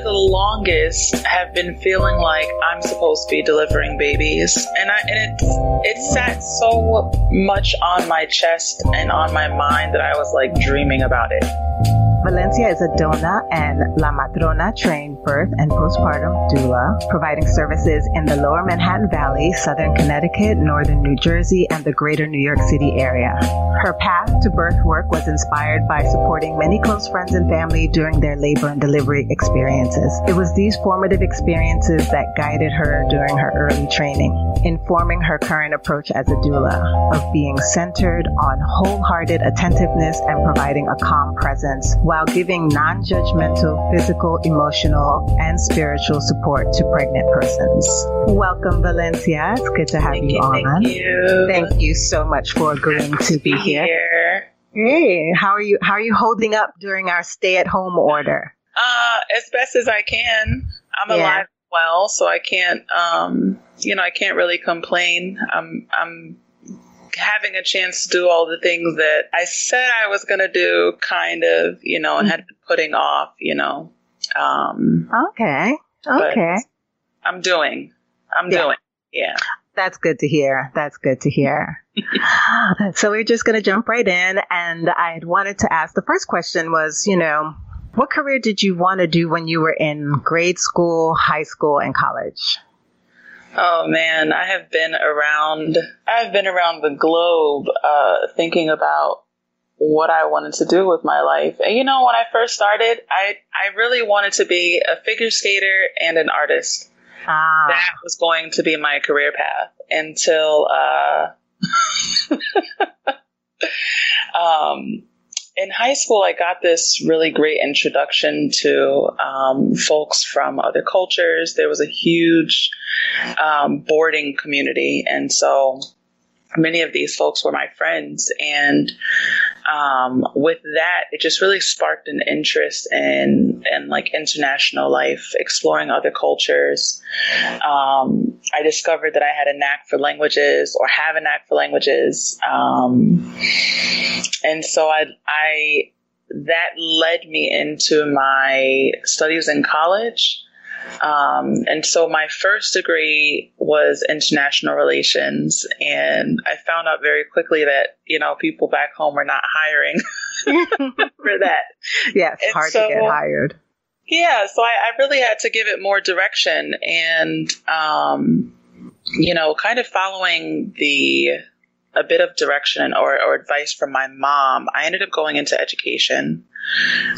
for the longest have been feeling like I'm supposed to be delivering babies, and it sat so much on my chest and on my mind that I was like dreaming about it. Valencia is a Dona and La Matrona trained birth and postpartum doula, providing services in the lower Manhattan Valley, southern Connecticut, northern New Jersey, and the greater New York City area. Her path to birth work was inspired by supporting many close friends and family during their labor and delivery experiences. It was these formative experiences that guided her during her early training, informing her current approach as a doula of being centered on wholehearted attentiveness and providing a calm presence while giving non-judgmental physical, emotional, and spiritual support to pregnant persons. Welcome, Valencia. It's good to have you on. Thank you so much for agreeing to be here. Hey, how are you holding up during our stay-at-home order? As best as I can. I'm alive and well, so I can't I can't really complain. I'm having a chance to do all the things that I said I was going to do, kind of, and had been putting off, Okay. I'm doing. Yeah. That's good to hear. So we're just going to jump right in. And I had wanted to ask, the first question was, what career did you want to do when you were in grade school, high school, and college? Oh man, I've been around the globe, thinking about what I wanted to do with my life. And when I first started, I really wanted to be a figure skater and an artist. Ah. That was going to be my career path until, in high school, I got this really great introduction to folks from other cultures. There was a huge boarding community. And so many of these folks were my friends. And with that, it just really sparked an interest in like international life, exploring other cultures. I discovered that I had a knack for languages, or have a knack for languages. And so I that led me into my studies in college. And so my first degree was international relations, and I found out very quickly that, people back home were not hiring for that. Yeah, it's hard to get hired. Yeah. So I really had to give it more direction and, kind of following a bit of direction or advice from my mom. I ended up going into education,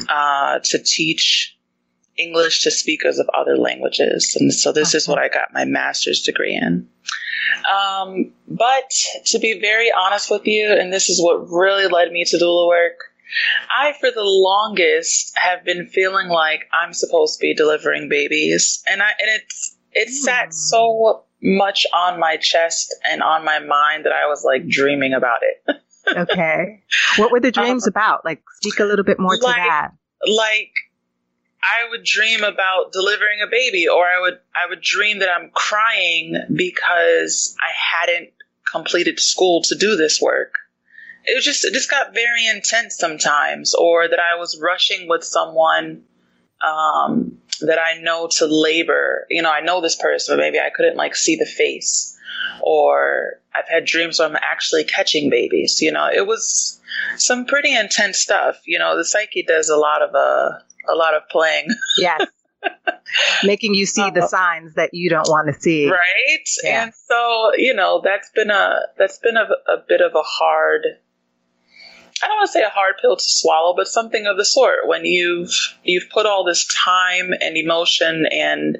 to teach English to speakers of other languages. And so this is what I got my master's degree in. But to be very honest with you, and this is what really led me to doula work, I, for the longest, have been feeling like I'm supposed to be delivering babies. And it sat so much on my chest and on my mind that I was like dreaming about it. Okay. What were the dreams about? Like, speak a little bit more to that. Like, I would dream about delivering a baby, or I would dream that I'm crying because I hadn't completed school to do this work. It just got very intense sometimes, or that I was rushing with someone that I know to labor. I know this person, but maybe I couldn't see the face. Or I've had dreams where I'm actually catching babies. It was some pretty intense stuff. The psyche does a lot of playing. Yes. Making you see the signs that you don't want to see. Right. Yeah. And so, that's been a bit of a hard, I don't want to say a hard pill to swallow, but something of the sort when you've put all this time and emotion and,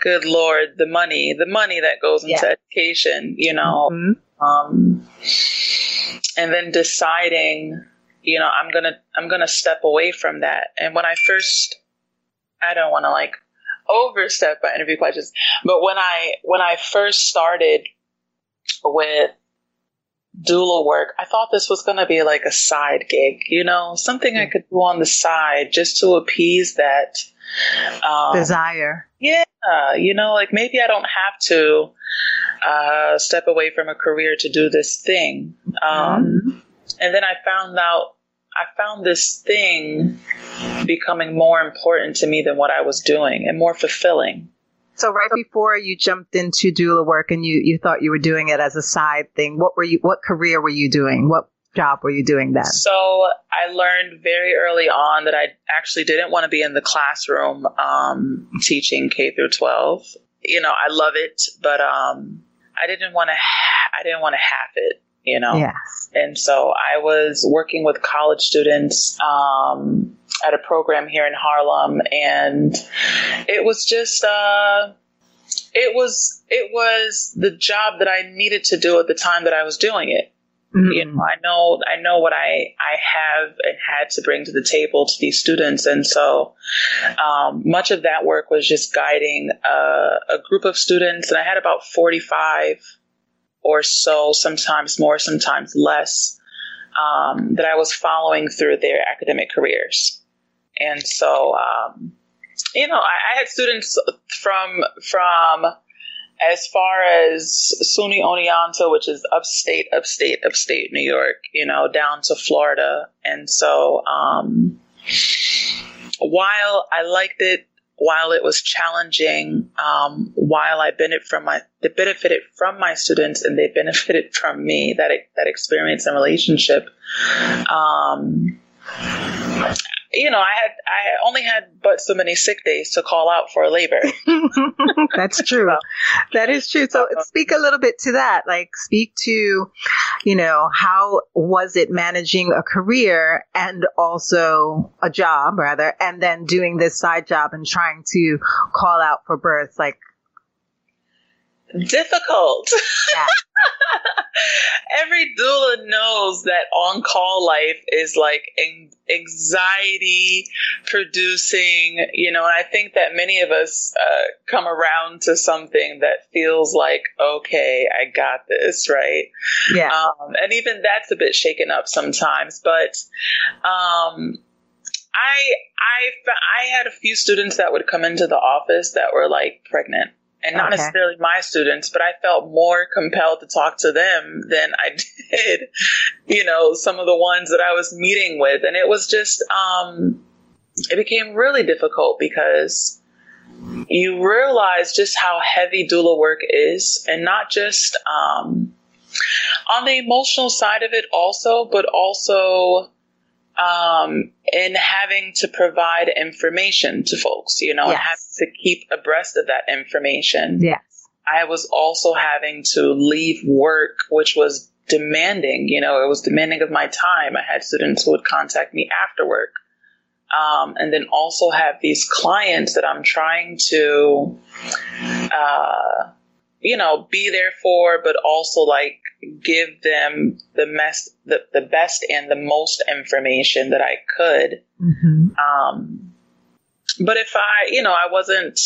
good Lord, the money that goes into education, mm-hmm. And then deciding, I'm going to step away from that. And when I first, I don't want to overstep my interview questions, but when I first started with doula work, I thought this was going to be like a side gig, something I could do on the side just to appease that desire. Yeah. Maybe I don't have to step away from a career to do this thing. And then I found out I found this thing becoming more important to me than what I was doing and more fulfilling. So right before you jumped into doula work and you thought you were doing it as a side thing, what career were you doing? What job were you doing then? So I learned very early on that I actually didn't want to be in the classroom teaching K through 12. You know, I love it, but I didn't want to have it, you know? Yes. And so I was working with college students, at a program here in Harlem, and it was just, it was the job that I needed to do at the time that I was doing it. Mm-hmm. You know, I know what I have and had to bring to the table to these students. And so, much of that work was just guiding a group of students, and I had about 45 or so, sometimes more, sometimes less, that I was following through their academic careers. And so, you know, I had students from as far as SUNY Oneonta, which is upstate New York, you know, down to Florida. And so, while I liked it, while it was challenging, while I benefited from my students and they benefited from me, that experience and relationship, you know, I only had but so many sick days to call out for labor. That's true. That is true. So speak a little bit to that. Like, speak to, you know, how was it managing a career and also a job, rather, and then doing this side job and trying to call out for births? Like, difficult. Yeah. Every doula knows that on-call life is like anxiety producing, you know, and I think that many of us come around to something that feels like, okay, I got this, right? Yeah. And even that's a bit shaken up sometimes, but I had a few students that would come into the office that were like pregnant. And not necessarily my students, but I felt more compelled to talk to them than I did, you know, some of the ones that I was meeting with. And it was just, it became really difficult because you realize just how heavy doula work is, and not just on the emotional side of it also, but also in having to provide information to folks, you know, yes. And have to keep abreast of that information. Yes. I was also having to leave work, which was demanding, you know, it was demanding of my time. I had students who would contact me after work. And then also have these clients that I'm trying to, you know, be there for, but also like give them the best and the most information that I could. Mm-hmm. But if I, you know, I wasn't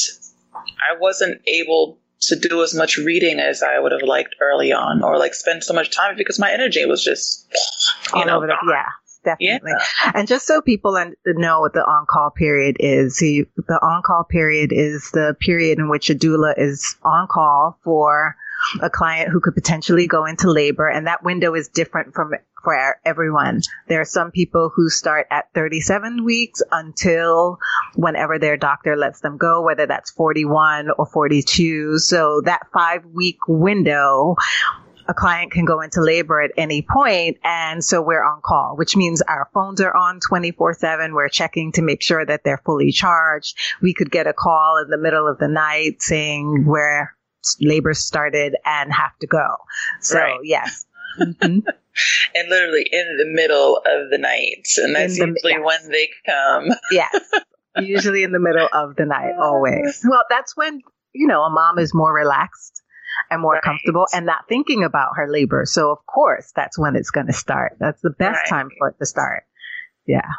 able to do as much reading as I would have liked early on, or like spend so much time, because my energy was just, you all know, over the, yeah. Definitely. Yeah. And just so people know what the on-call period is, the on-call period is the period in which a doula is on call for a client who could potentially go into labor. And that window is different for everyone. There are some people who start at 37 weeks until whenever their doctor lets them go, whether that's 41 or 42. So that 5-week window, a client can go into labor at any point, and so we're on call, which means our phones are on 24/7. We're checking to make sure that they're fully charged. We could get a call in the middle of the night saying where labor started and have to go. So, right. Yes. Mm-hmm. And literally in the middle of the night, and that's usually yes. when they come. Yes. Usually in the middle of the night, always. Well, that's when, you know, a mom is more relaxed and more right. comfortable and not thinking about her labor. So, of course, that's when it's going to start. That's the best right. time for it to start. Yeah.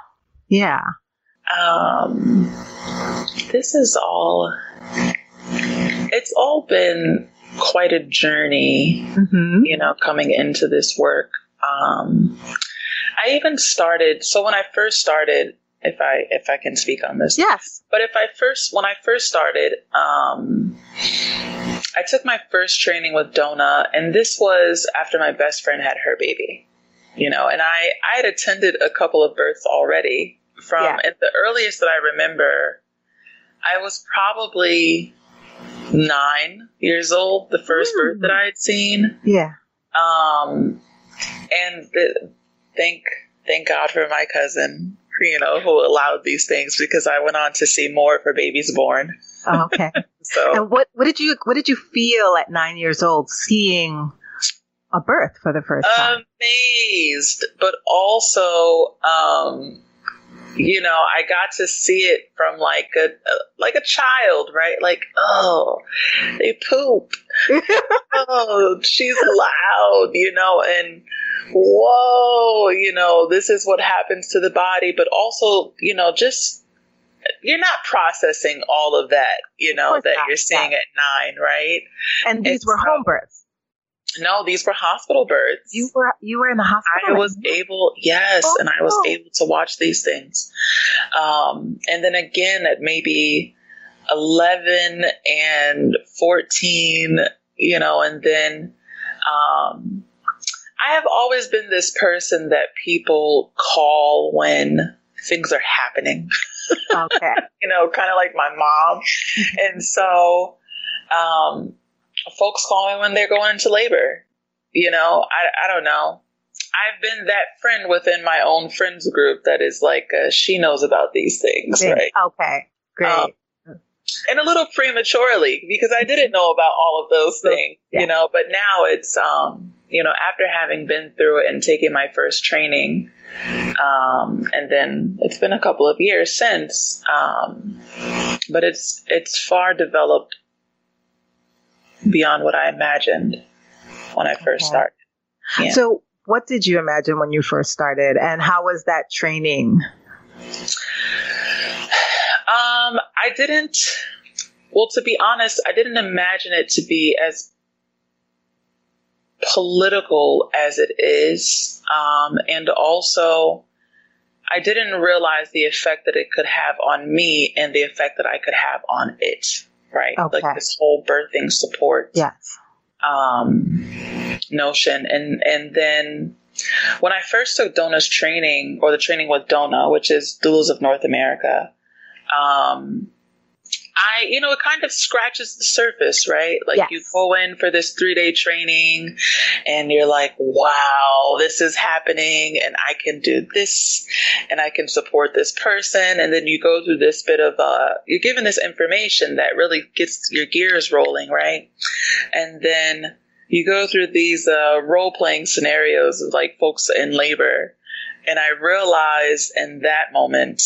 Yeah. This is all, it's all been quite a journey, mm-hmm. you know, coming into this work. I even started, so when I first started, if I can speak on this. Yes. But when I first started, I took my first training with Dona, and this was after my best friend had her baby. you know, and I had attended a couple of births already from at the earliest that I remember, I was probably 9 years old, the first birth that I had seen. Yeah. And thank God for my cousin, you know, who allowed these things, because I went on to see more for babies born. Oh, okay. So, and what did you feel at 9 years old seeing a birth for the first time? Amazed, but also, you know, I got to see it from like a child, right? Like, oh, they poop. Oh, she's loud, you know, and whoa, you know, this is what happens to the body. But also, you know, just, you're not processing all of that, you know, that you're seeing at 9, right? And these were home births. No, these were hospital births. You were in the hospital. I was able, yes, oh, and I was able to watch these things. And then again at maybe 11 and 14, you know, and then I have always been this person that people call when things are happening. Okay. You know, kind of like my mom. And so folks call me when they're going into labor. You know, I don't know. I've been that friend within my own friends group that is like, she knows about these things, right? Okay, great. And a little prematurely, because I didn't know about all of those things, you know, but now it's, you know, after having been through it and taking my first training, and then it's been a couple of years since, but it's far developed beyond what I imagined when I first started. Yeah. So what did you imagine when you first started, and how was that training? I didn't, well, to be honest, I didn't imagine it to be as political as it is. And also I didn't realize the effect that it could have on me and the effect that I could have on it. Right. Okay. Like this whole birthing support notion. And then when I first took Dona's training, or the training with Dona, which is Doulas of North America, I, you know, it kind of scratches the surface, right? Like you go in for this 3-day training and you're like, wow, this is happening and I can do this and I can support this person. And then you go through this bit of, you're given this information that really gets your gears rolling, right? And then you go through these, role-playing scenarios of like folks in labor. And I realized in that moment,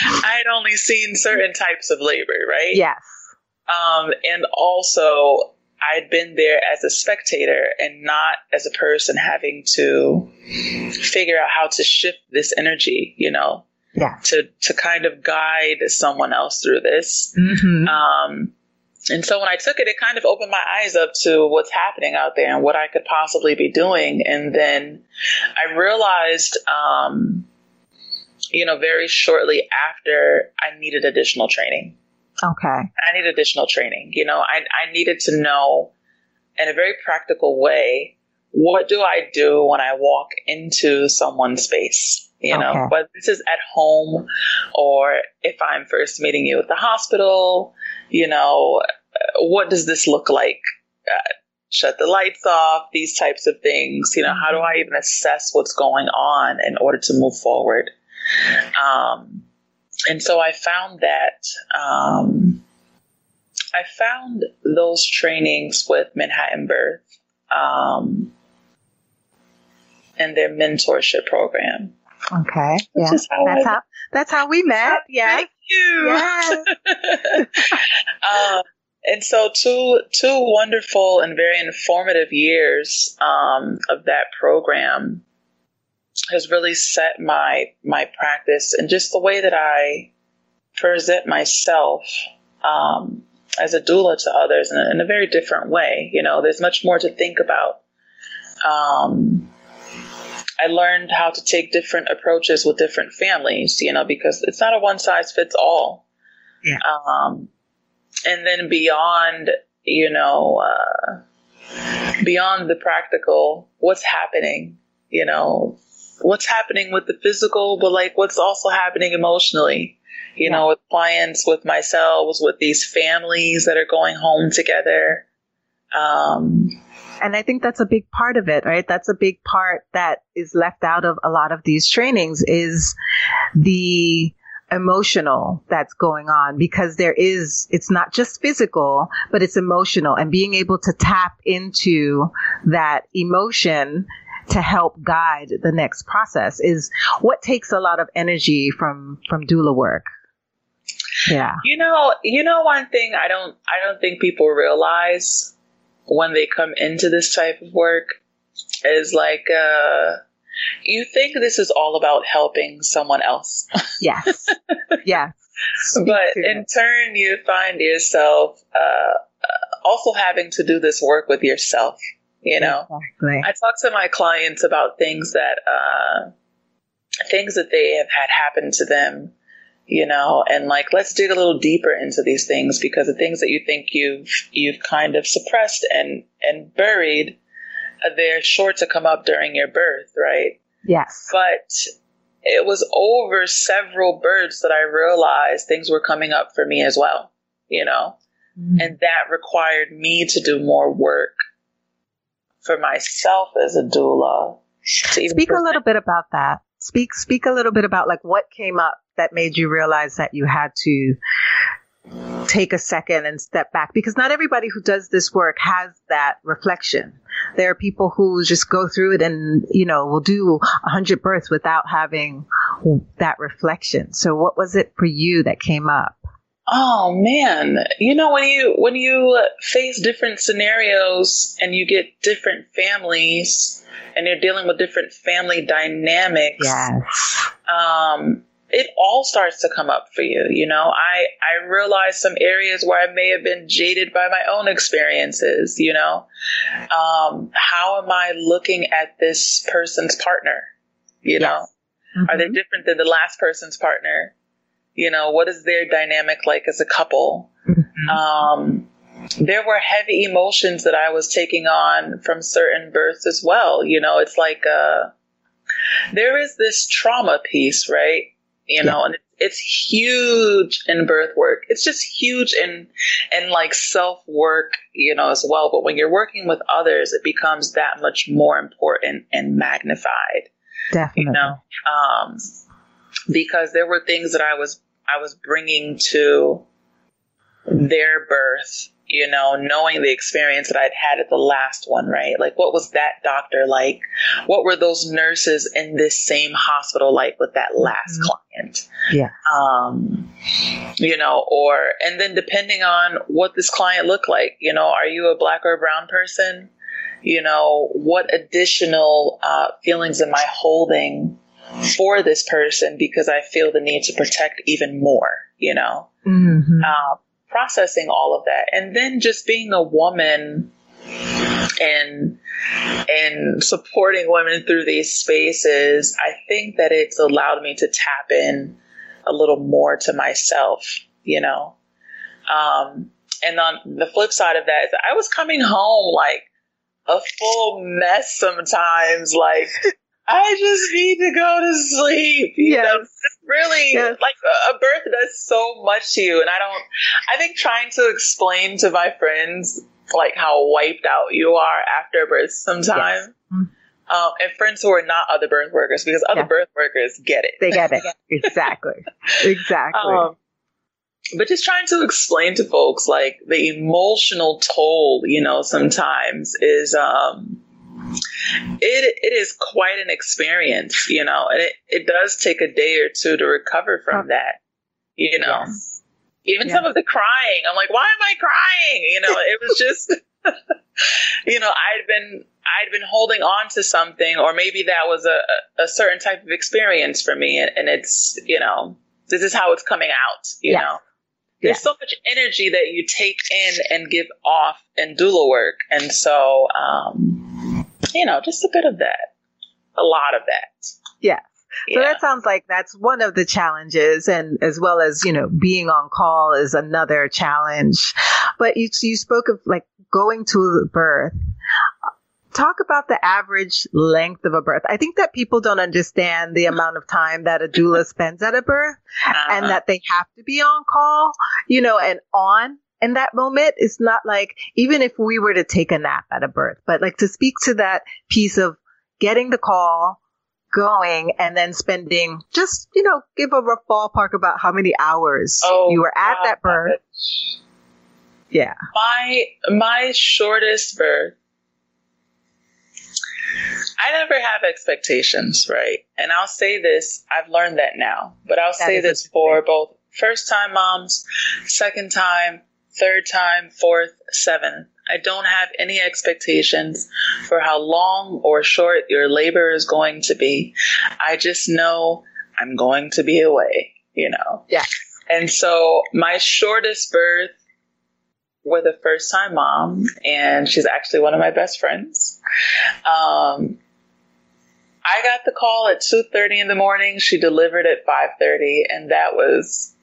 I had only seen certain types of labor, right? Yes. And also, I'd been there as a spectator and not as a person having to figure out how to shift this energy, you know, to kind of guide someone else through this. Mm-hmm. And so when I took it, it kind of opened my eyes up to what's happening out there and what I could possibly be doing. And then I realized, you know, very shortly after, I needed additional training. Okay. I needed additional training. You know, I needed to know in a very practical way, what do I do when I walk into someone's space? You know, whether this is at home or if I'm first meeting you at the hospital, you know, what does this look like? Shut the lights off, these types of things. You know, how do I even assess what's going on in order to move forward? And so I found that, I found those trainings with Manhattan Birth, and their mentorship program. Okay. Yeah. That's how we met. Yeah. Thank you. Yes. And so two wonderful and very informative years, of that program has really set my practice and just the way that I present myself, as a doula to others in a very different way. You know, there's much more to think about. I learned how to take different approaches with different families, you know, because it's not a one size fits all. Yeah. And then beyond, you know, beyond the practical, what's happening, you know, what's happening with the physical, but like what's also happening emotionally, you know, with clients, with myself, with these families that are going home together. And I think that's a big part of it, right? That's a big part that is left out of a lot of these trainings is the emotional that's going on, because there is, it's not just physical, but it's emotional, and being able to tap into that emotion to help guide the next process is what takes a lot of energy from doula work. Yeah. You know, one thing I don't think people realize when they come into this type of work is like, you think this is all about helping someone else. Yes. Yes. But in turn, you find yourself, also having to do this work with yourself. You know, exactly. I talk to my clients about things that they have had happen to them, you know, and like, let's dig a little deeper into these things, because the things that you think you've kind of suppressed and buried, they're sure to come up during your birth, right? Yes. But it was over several births that I realized things were coming up for me as well, you know, mm-hmm. and that required me to do more work for myself as a doula. Speak a little bit about that. Speak a little bit about like what came up that made you realize that you had to take a second and step back, because not everybody who does this work has that reflection. There are people who just go through it and, you know, will do 100 births without having that reflection. So what was it for you that came up? Oh man, you know, when you face different scenarios and you get different families and you're dealing with different family dynamics, yes. It all starts to come up for you. You know, I realized some areas where I may have been jaded by my own experiences, you know, how am I looking at this person's partner? You yes. know, mm-hmm. are they different than the last person's partner? You know, what is their dynamic like as a couple? Mm-hmm. There were heavy emotions that I was taking on from certain births as well. You know, it's like there is this trauma piece, right? You know, and it's huge in birth work. It's just huge in like self work, you know, as well. But when you're working with others, it becomes that much more important and magnified. Definitely. You know, because there were things that I was bringing to their birth, you know, knowing the experience that I'd had at the last one, right? Like, what was that doctor like? What were those nurses in this same hospital like with that last client? Yeah. You know, and then depending on what this client looked like, you know, are you a black or a brown person? You know, what additional feelings am I holding for this person, because I feel the need to protect even more, you know, mm-hmm. Processing all of that. And then just being a woman and supporting women through these spaces, I think that it's allowed me to tap in a little more to myself, you know. And on the flip side of that is I was coming home like a full mess sometimes, like I just need to go to sleep. You know, it's really like a birth does so much to you. And I think trying to explain to my friends like how wiped out you are after birth sometimes. Yes. And friends who are not other birth workers, because other birth workers get it. They get it. Exactly. Exactly. But just trying to explain to folks like the emotional toll, you know, sometimes is, It is quite an experience, you know, and it does take a day or two to recover from that, you know, even some of the crying. I'm like, why am I crying? You know, it was just, you know, I'd been holding on to something, or maybe that was a certain type of experience for me. And it's, you know, this is how it's coming out, you know. There's so much energy that you take in and give off in doula work. And so, you know, just a bit of that, a lot of that. Yes. So that sounds like that's one of the challenges, and as well as, you know, being on call is another challenge. But you spoke of like going to birth Talk about the average length of a birth. I think that people don't understand the amount of time that a doula spends at a birth and that they have to be on call, you know, and on in that moment. It's not like, even if we were to take a nap at a birth, but like to speak to that piece of getting the call, going, and then spending, just, you know, give a rough ballpark about how many hours you were at that birth. Yeah. My shortest birth, I never have expectations, right? And I'll say this, I've learned that now, but I'll say this for both first time moms, second time, third time, fourth, seventh. I don't have any expectations for how long or short your labor is going to be. I just know I'm going to be away, you know? Yeah. And so my shortest birth with a first-time mom, and she's actually one of my best friends. I got the call at 2:30 in the morning. She delivered at 5:30, and that was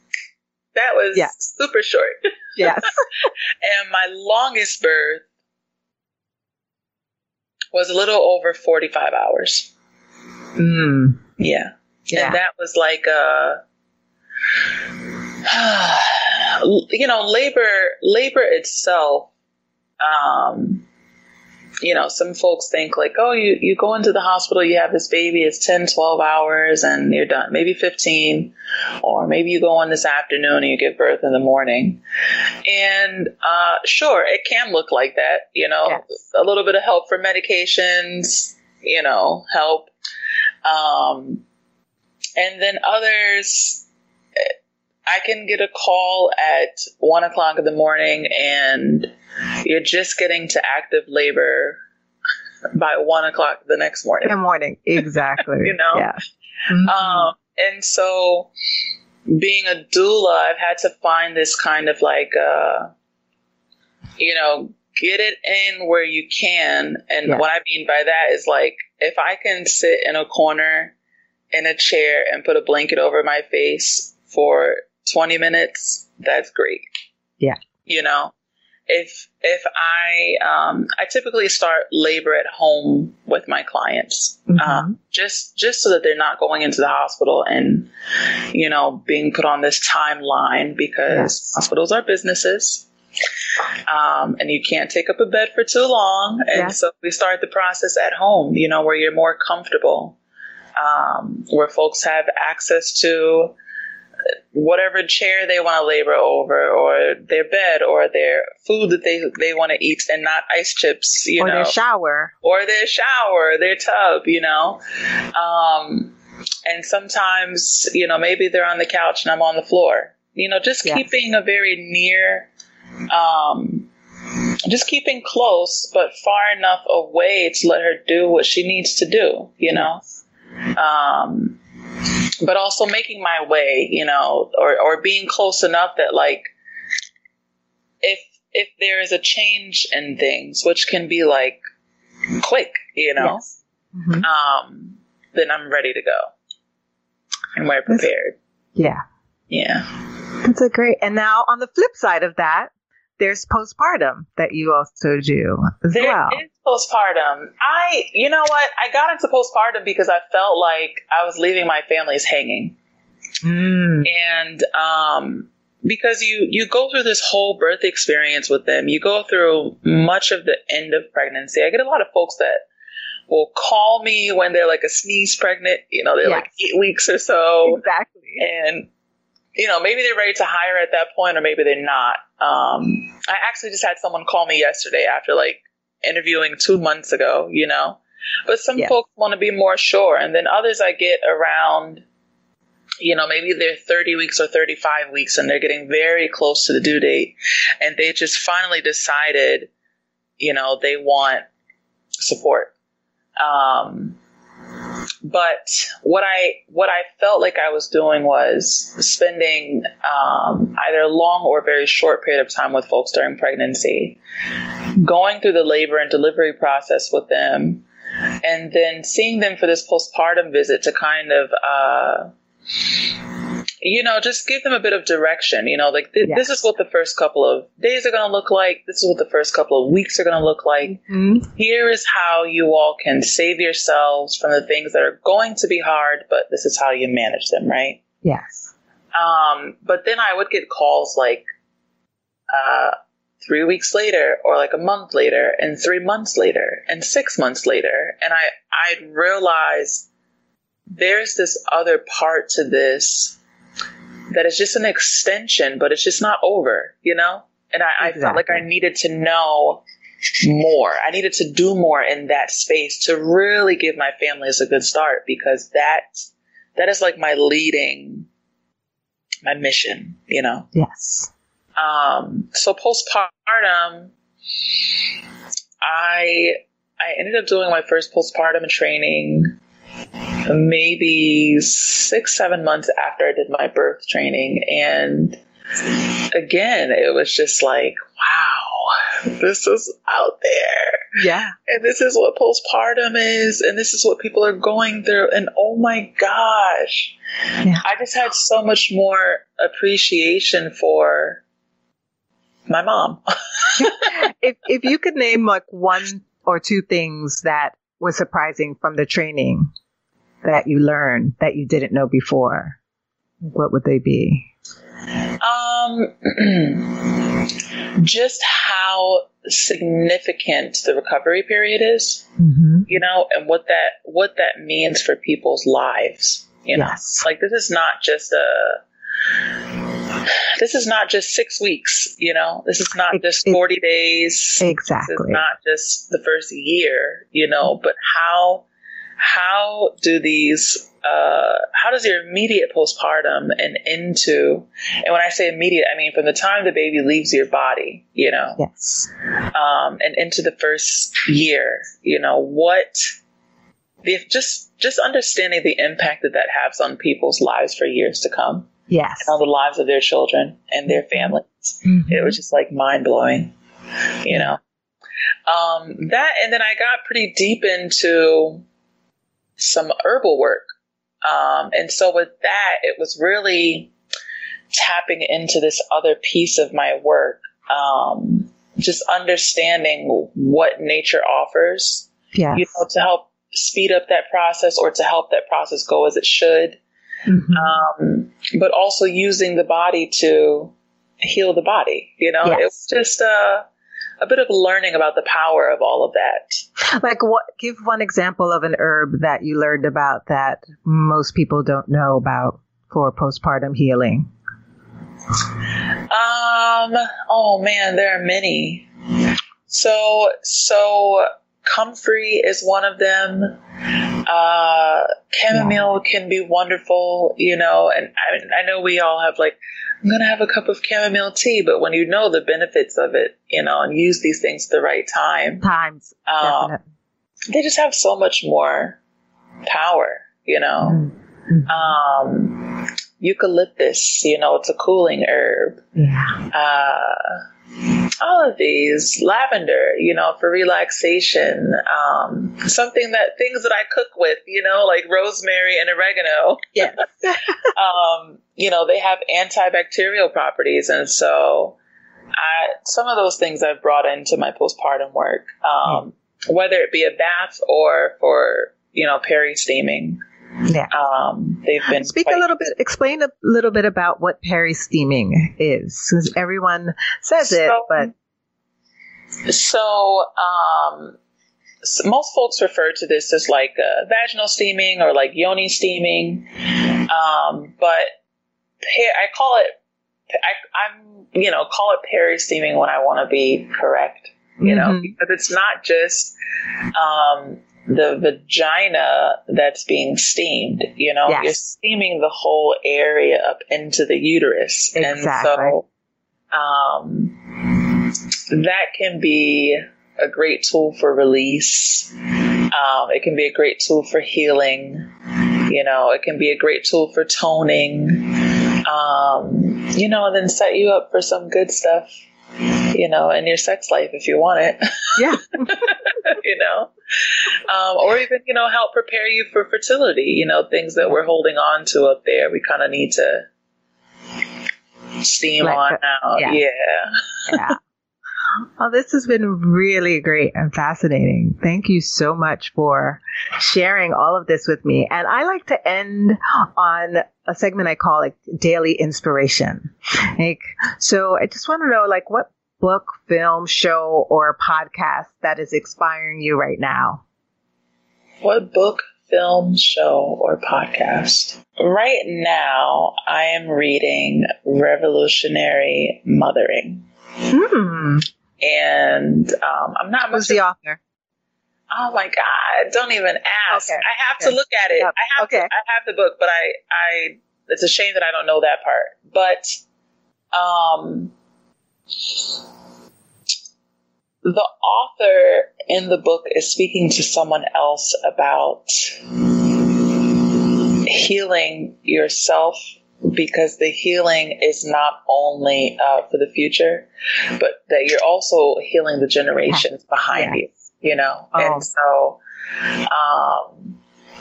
super short. Yes. And my longest birth was a little over 45 hours. Mm. Yeah. Yeah. And that was like a... you know, labor itself, you know, some folks think like, oh, you go into the hospital, you have this baby, it's 10, 12 hours and you're done, maybe 15, or maybe you go on this afternoon and you give birth in the morning. And sure, it can look like that, you know, yes. A little bit of help for medications, you know, help. And then others... I can get a call at 1 o'clock in the morning and you're just getting to active labor by 1 o'clock the next morning. In the morning. Exactly. You know? Yeah. Mm-hmm. And so being a doula, I've had to find this kind of like, you know, get it in where you can. And what I mean by that is like, if I can sit in a corner in a chair and put a blanket over my face for 20 minutes, that's great. Yeah. You know, if I typically start labor at home with my clients, mm-hmm. Just so that they're not going into the hospital and, you know, being put on this timeline because hospitals are businesses. And you can't take up a bed for too long. And so we start the process at home, you know, where you're more comfortable, where folks have access to whatever chair they want to labor over, or their bed, or their food that they want to eat, and not ice chips, you know, or their shower, their tub, you know. And sometimes, you know, maybe they're on the couch and I'm on the floor, you know, just keeping a very near, just keeping close, but far enough away to let her do what she needs to do, you know. But also making my way, you know, or being close enough that like, if there is a change in things, which can be like quick, you know, mm-hmm. Then I'm ready to go and we're prepared. That's a great. And now on the flip side of that, there's postpartum that you also do as well. There is postpartum. You know what? I got into postpartum because I felt like I was leaving my families hanging. Mm. And because you go through this whole birth experience with them. You go through much of the end of pregnancy. I get a lot of folks that will call me when they're like a sneeze pregnant. You know, they're like 8 weeks or so. Exactly. And, you know, maybe they're ready to hire at that point or maybe they're not. I actually just had someone call me yesterday after like interviewing 2 months ago, you know, but some folks want to be more sure. And then others I get around, you know, maybe they're 30 weeks or 35 weeks and they're getting very close to the due date and they just finally decided, you know, they want support. But what I felt like I was doing was spending either a long or very short period of time with folks during pregnancy, going through the labor and delivery process with them, and then seeing them for this postpartum visit to kind of you know, just give them a bit of direction, you know, like this is what the first couple of days are going to look like. This is what the first couple of weeks are going to look like. Mm-hmm. Here is how you all can save yourselves from the things that are going to be hard, but this is how you manage them. Right. Yes. But then I would get calls like, 3 weeks later or like a month later and 3 months later and 6 months later. And I'd realize there's this other part to this that is just an extension, but it's just not over, you know? And I felt like I needed to know more. I needed to do more in that space to really give my families a good start, because that is like my mission, you know? Yes. So postpartum, I ended up doing my first postpartum training maybe 6-7 months after I did my birth training. And again, it was just like, wow, this is out there. Yeah. And this is what postpartum is. And this is what people are going through. And oh my gosh, yeah. I just had so much more appreciation for my mom. If you could name like one or two things that were surprising from the training that you learned that you didn't know before, what would they be? Just how significant the recovery period is, mm-hmm. you know, and what that means for people's lives. You know, like this is not just 6 weeks, you know, this is not just 40 days. Exactly. This is not just the first year, you know, but how does your immediate postpartum and into, and when I say immediate, I mean, from the time the baby leaves your body, you know, and into the first year, you know, just understanding the impact that has on people's lives for years to come. Yes. And on the lives of their children and their families. Mm-hmm. It was just like mind blowing, you know, that. And then I got pretty deep into some herbal work. And so with that, it was really tapping into this other piece of my work. Just understanding what nature offers, you know, to help speed up that process or to help that process go as it should. Mm-hmm. But also using the body to heal the body, you know, it was just a bit of learning about the power of all of that. Like what, give one example of an herb that you learned about that most people don't know about for postpartum healing. Oh man, there are many. So comfrey is one of them. Chamomile can be wonderful, you know, and I know we all have like, I'm going to have a cup of chamomile tea, but when you know the benefits of it, you know, and use these things at the right times, they just have so much more power, you know, mm-hmm. Eucalyptus, you know, it's a cooling herb, all of these, lavender, you know, for relaxation, things that I cook with, you know, like rosemary and oregano, you know, they have antibacterial properties. And so some of those things I've brought into my postpartum work, whether it be a bath or for, you know, peri-steaming. Yeah. They've been explain a little bit about what peri-steaming is, since everyone says So most folks refer to this as like vaginal steaming or like yoni steaming. But I call it peri-steaming when I want to be correct, you know, because it's not just, the vagina that's being steamed, you know, you're steaming the whole area up into the uterus. Exactly. And so, that can be a great tool for release. It can be a great tool for healing. You know, it can be a great tool for toning, you know, and then set you up for some good stuff, you know, in your sex life if you want it. Yeah. You know, or even, you know, help prepare you for fertility, you know, things that we're holding on to up there. We kind of need to steam let on out. Yeah. Well, this has been really great and fascinating. Thank you so much for sharing all of this with me. And I like to end on a segment I call like daily inspiration. Like, so I just want to know, like, what book, film, show, or podcast that is inspiring you right now? What book, film, show, or podcast? Right now, I am reading Revolutionary Mothering. And I'm not much. Who's the author? Oh my God! Don't even ask. Okay. I have to look at it. Yep. I have to, I have the book, but I it's a shame that I don't know that part. But the author in the book is speaking to someone else about healing yourself, because the healing is not only for the future, but that you're also healing the generations behind you, you know? Oh. And so,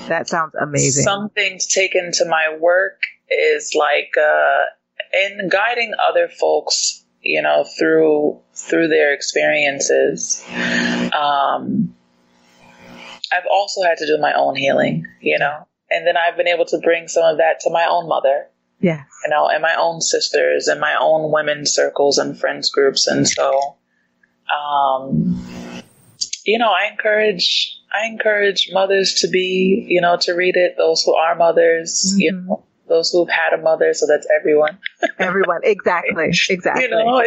that sounds amazing. Something taken to my work is like, in guiding other folks, you know, through their experiences, I've also had to do my own healing, you know, and then I've been able to bring some of that to my own mother. Yes. You know, and my own sisters and my own women's circles and friends groups. And so, you know, I encourage mothers to be, you know, to read it. Those who are mothers, you know, those who've had a mother. So that's everyone. Everyone. Exactly. Exactly. You know,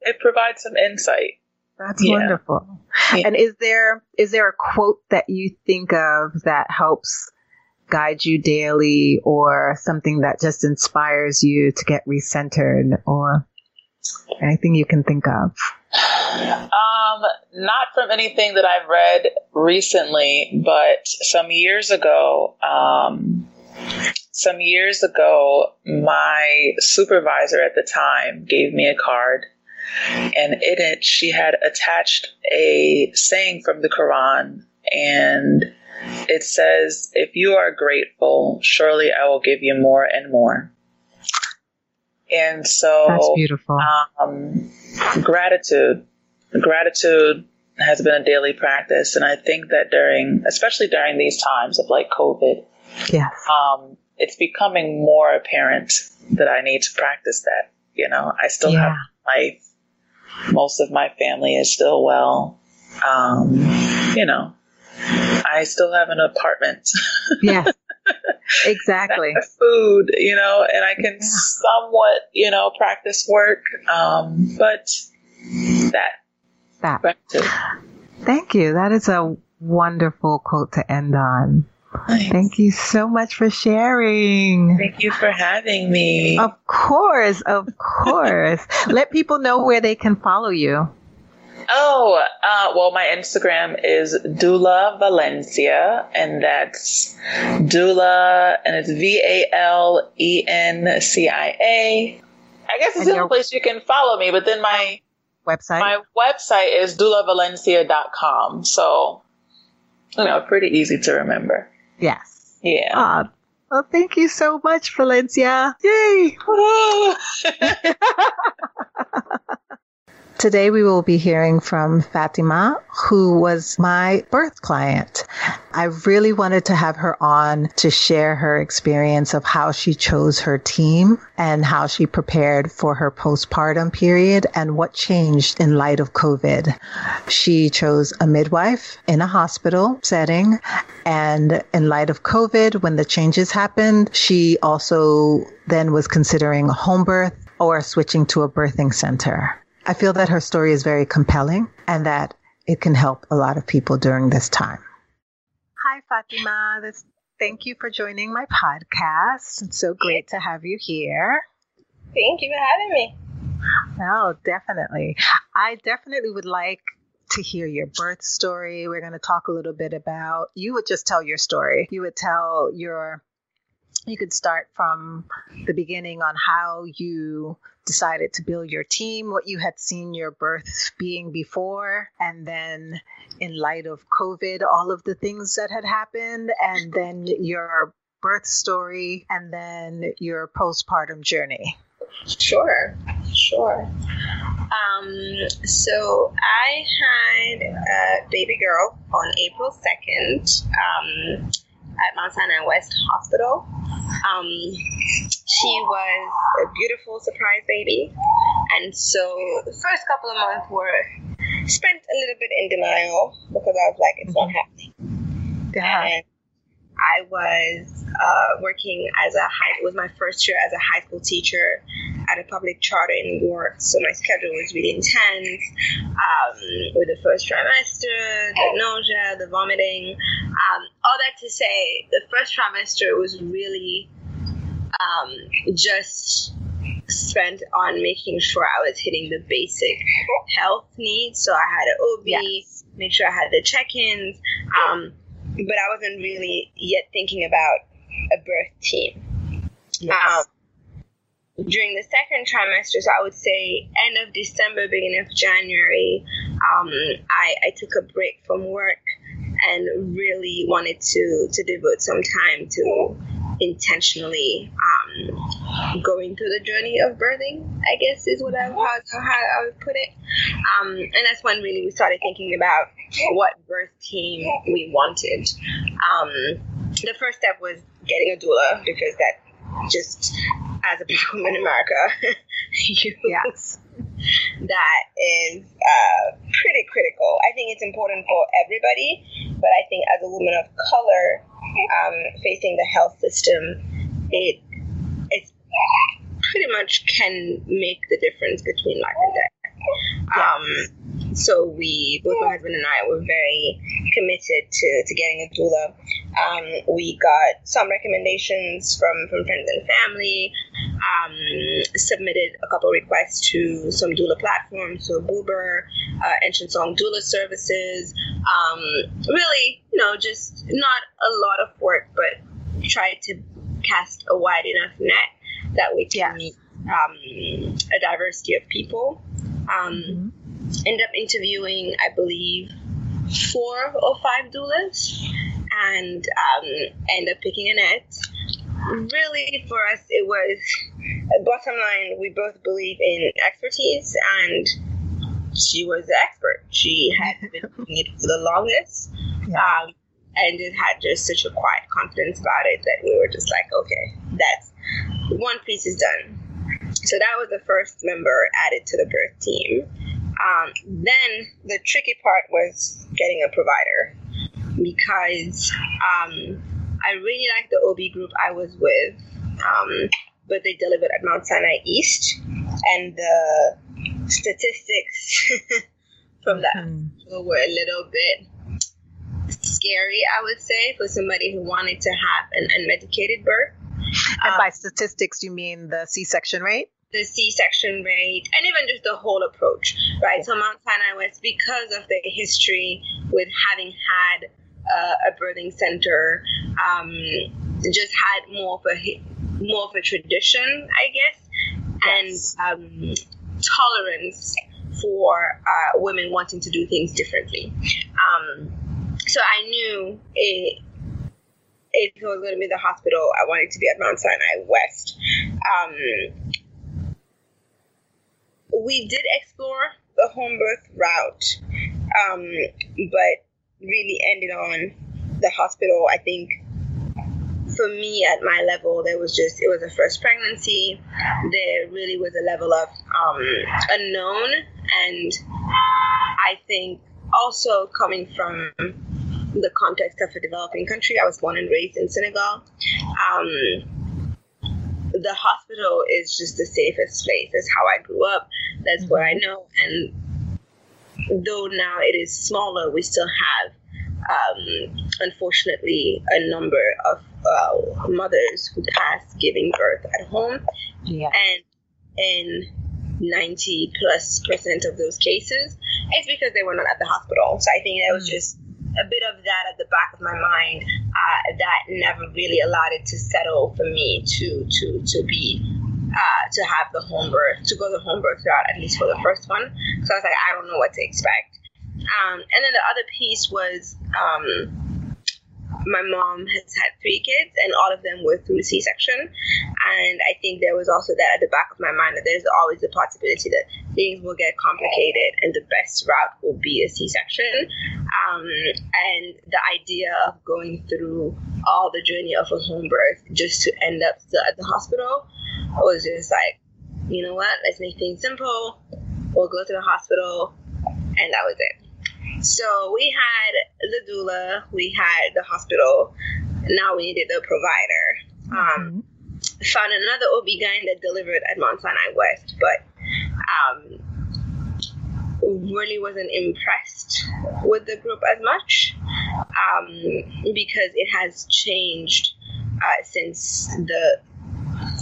it provides some insight. That's wonderful. Yeah. And is there a quote that you think of that helps guide you daily, or something that just inspires you to get recentered, or anything you can think of? Not from anything that I've read recently, but some years ago, my supervisor at the time gave me a card, and in it, she had attached a saying from the Quran, and it says, "If you are grateful, surely I will give you more and more." And so that's beautiful. Gratitude has been a daily practice. And I think that especially during these times of like COVID, it's becoming more apparent that I need to practice that. You know, I still have life. Most of my family is still well, you know, I still have an apartment. Yes, exactly. I have food, you know, and I can somewhat, you know, practice work. But that. Thank you. That is a wonderful quote to end on. Nice. Thank you so much for sharing. Thank you for having me. Of course. Let people know where they can follow you. Oh, well, my Instagram is Doula Valencia, and that's Doula, and it's VALENCIA. I guess it's the only place you can follow me, but then my website. My website is doulavalencia.com. So, you know, pretty easy to remember. Yes. Yeah. Well, thank you so much, Valencia. Yay! Today we will be hearing from Fatima, who was my birth client. I really wanted to have her on to share her experience of how she chose her team and how she prepared for her postpartum period and what changed in light of COVID. She chose a midwife in a hospital setting, and in light of COVID, when the changes happened, she also then was considering a home birth or switching to a birthing center. I feel that her story is very compelling and that it can help a lot of people during this time. Hi, Fatima. Thank you for joining my podcast. It's so great to have you here. Thank you for having me. Oh, definitely. I definitely would like to hear your birth story. We're going to talk a little bit about, you would just tell your story. You would tell you could start from the beginning on how you decided to build your team, what you had seen your births being before, and then in light of COVID, all of the things that had happened, and then your birth story, and then your postpartum journey. Sure. So I had a baby girl on April 2nd at Mount Sinai West Hospital. She was a beautiful surprise baby. And so the first couple of months were spent a little bit in denial because I was like, it's not happening. Yeah. And I was working it was my first year as a high school teacher at a public charter in New York. So my schedule was really intense with the first trimester, the nausea, the vomiting. All that to say, the first trimester was really just spent on making sure I was hitting the basic health needs. So I had an OB, yes, make sure I had the check-ins, but I wasn't really yet thinking about a birth team. Yes. During the second trimester, so I would say end of December, beginning of January, I took a break from work and really wanted to devote some time to intentionally going through the journey of birthing, I guess is what how I would put it. And that's when really we started thinking about what birth team we wanted. The first step was getting a doula, because that just, as a Black woman in America, yes, that is pretty critical. I think it's important for everybody, but I think as a woman of color, facing the health system, it pretty much can make the difference between life and death. So both my husband and I were very committed to getting a doula. We got some recommendations from friends and family, submitted a couple requests to some doula platforms, so Buber, Ancient Song Doula Services. Really, just not a lot of work, but tried to cast a wide enough net that we can meet a diversity of people. End up interviewing, I believe, 4 or 5 doulas, and end up picking Annette. Really, for us, it was, bottom line, we both believe in expertise, and she was the expert. She had been doing it for the longest, and it had just such a quiet confidence about it that we were just like, okay, that's one piece is done. So that was the first member added to the birth team. Then the tricky part was getting a provider, because I really liked the OB group I was with, but they delivered at Mount Sinai East, and the statistics from that were a little bit scary, I would say, for somebody who wanted to have an unmedicated birth. And by statistics, you mean the C-section rate? The C-section rate, and even just the whole approach, right? So Mount Sinai West, because of the history with having had a birthing center, just had more of a tradition, I guess, and tolerance for women wanting to do things differently. So I knew if it was going to be the hospital, I wanted to be at Mount Sinai West. We did explore the home birth route, but really ended on the hospital. I think for me at my level, it was a first pregnancy. There really was a level of unknown. And I think also coming from the context of a developing country, I was born and raised in Senegal. The hospital is just the safest place. That's how I grew up. That's what I know. And though now it is smaller, we still have, unfortunately, a number of mothers who pass giving birth at home. Yeah. And in 90%+ of those cases, it's because they were not at the hospital. So I think that was just a bit of that at the back of my mind that never really allowed it to settle for me to have the home birth, to go the home birth route, at least for the first one. So I was like, I don't know what to expect. And then the other piece was my mom has had 3 kids, and all of them were through C-section. And I think there was also that at the back of my mind that there's always the possibility that things will get complicated and the best route will be a C-section. And the idea of going through all the journey of a home birth just to end up still at the hospital, I was just like, you know what, let's make things simple. We'll go to the hospital. And that was it. So we had the doula, we had the hospital. Now we needed the provider. Found another OB-GYN that delivered at Mount Sinai West, but really wasn't impressed with the group as much because it has changed since the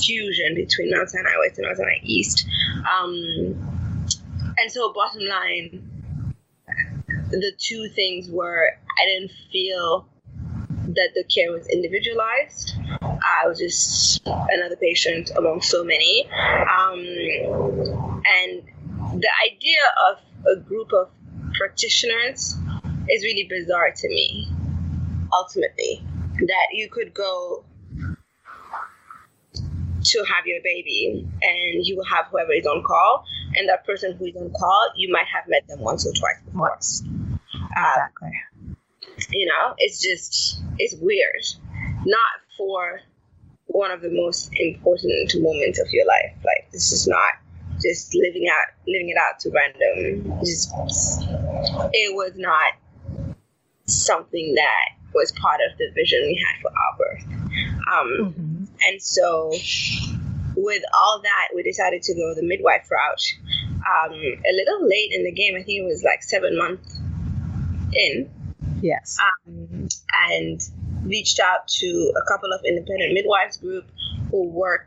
fusion between Mount Sinai West and Mount Sinai East. And so bottom line, the two things were I didn't feel that the care was individualized. I was just another patient among so many. And the idea of a group of practitioners is really bizarre to me, ultimately, that you could go to have your baby and you will have whoever is on call, and that person who is on call, you might have met them once or twice before. Once. Exactly. You know, it's just, it's weird. Not for one of the most important moments of your life. Like, this is not just living it out to random. It was not something that was part of the vision we had for our birth. And so with all that, we decided to go the midwife route. A little late in the game, I think it was like 7 months in. Yes. And reached out to a couple of independent midwives group who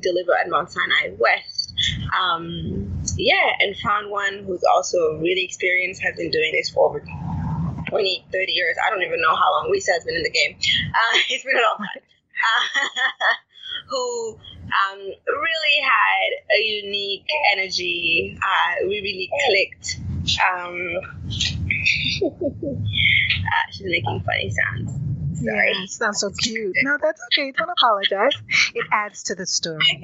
deliver at Mount Sinai West. And found one who's also really experienced, has been doing this for over 20, 30 years. I don't even know how long Lisa has been in the game. It's been a long time. Who really had a unique energy. We really clicked. She's making funny sounds. Sorry. Yeah, sounds so cute. No, that's okay. Don't apologize. It adds to the story.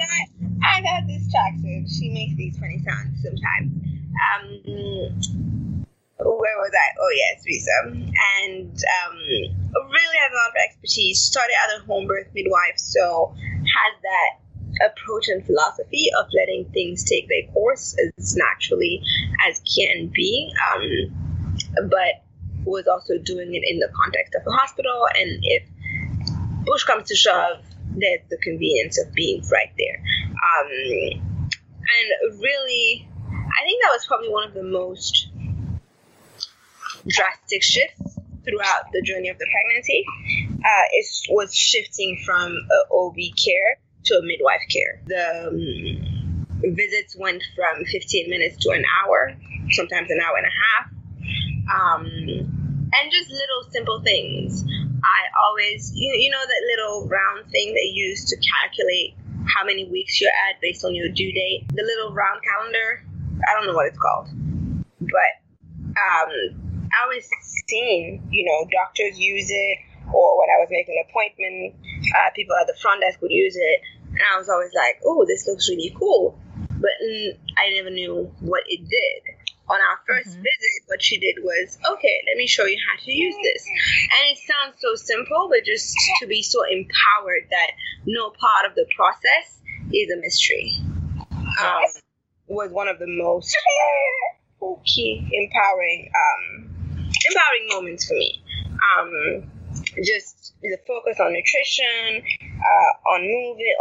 I got distracted. She makes these funny sounds sometimes. Where was I? Oh, yes, Visa. And really has a lot of expertise. Started out a home birth midwife, so has that approach and philosophy of letting things take their course as naturally as can be, but was also doing it in the context of a hospital, and if push comes to shove, there's the convenience of being right there. And really, I think that was probably one of the most drastic shifts throughout the journey of the pregnancy. It was shifting from OB care to a midwife care. The visits went from 15 minutes to an hour, sometimes an hour and a half, and just little simple things. I always, you know, that little round thing they use to calculate how many weeks you're at based on your due date, the little round calendar. I don't know what it's called, but I was seeing, you know, doctors use it, or when I was making an appointment, people at the front desk would use it. And I was always like, oh, this looks really cool. But I never knew what it did. On our first visit, what she did was, okay, let me show you how to use this. And it sounds so simple, but just to be so empowered that no part of the process is a mystery. Was one of the most empowering, empowering moments for me. Just the focus on nutrition, on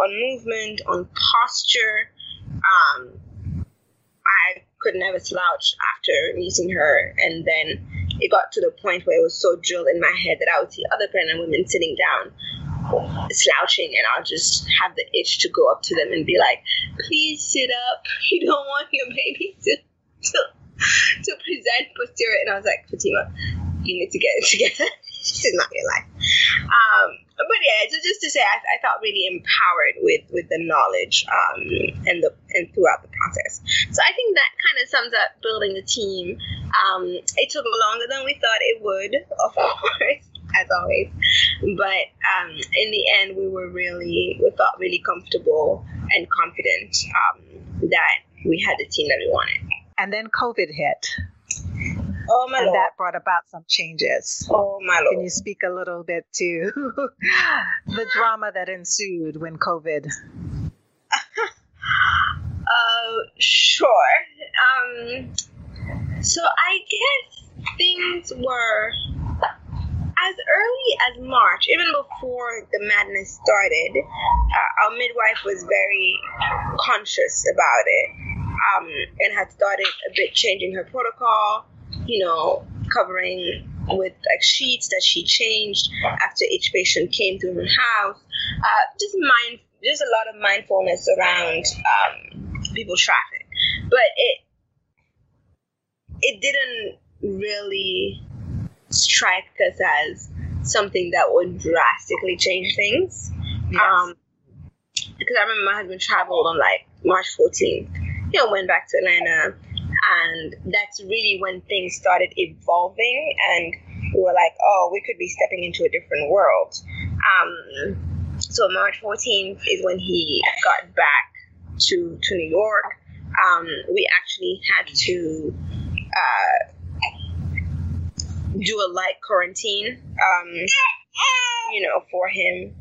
movement, on posture. I could never slouch after meeting her, and then it got to the point where it was so drilled in my head that I would see other pregnant women sitting down slouching, and I'll just have the itch to go up to them and be like, please sit up, you don't want your baby to present posterior. And I was like, Fatima, you need to get it together. This is not your life. But yeah, so just to say, I felt really empowered with the knowledge and throughout the process. So I think that kind of sums up building the team. It took longer than we thought it would, of course, as always. But in the end, we felt really comfortable and confident that we had the team that we wanted. And then COVID hit. Oh, my Lord. And that brought about some changes. Oh, my Lord. Can you speak a little bit to the drama that ensued when COVID? Sure. So I guess things were as early as March, even before the madness started, our midwife was very conscious about it, and had started a bit changing her protocol, you know, covering with like sheets that she changed after each patient came through her house. Just a lot of mindfulness around people traffic, but it didn't really strike us as something that would drastically change things. Yes. Because I remember my husband traveled on like March 14th, you know, went back to Atlanta, and that's really when things started evolving, and we were like, oh, we could be stepping into a different world. So March 14th is when he got back to New York. We actually had to do a light quarantine, for him,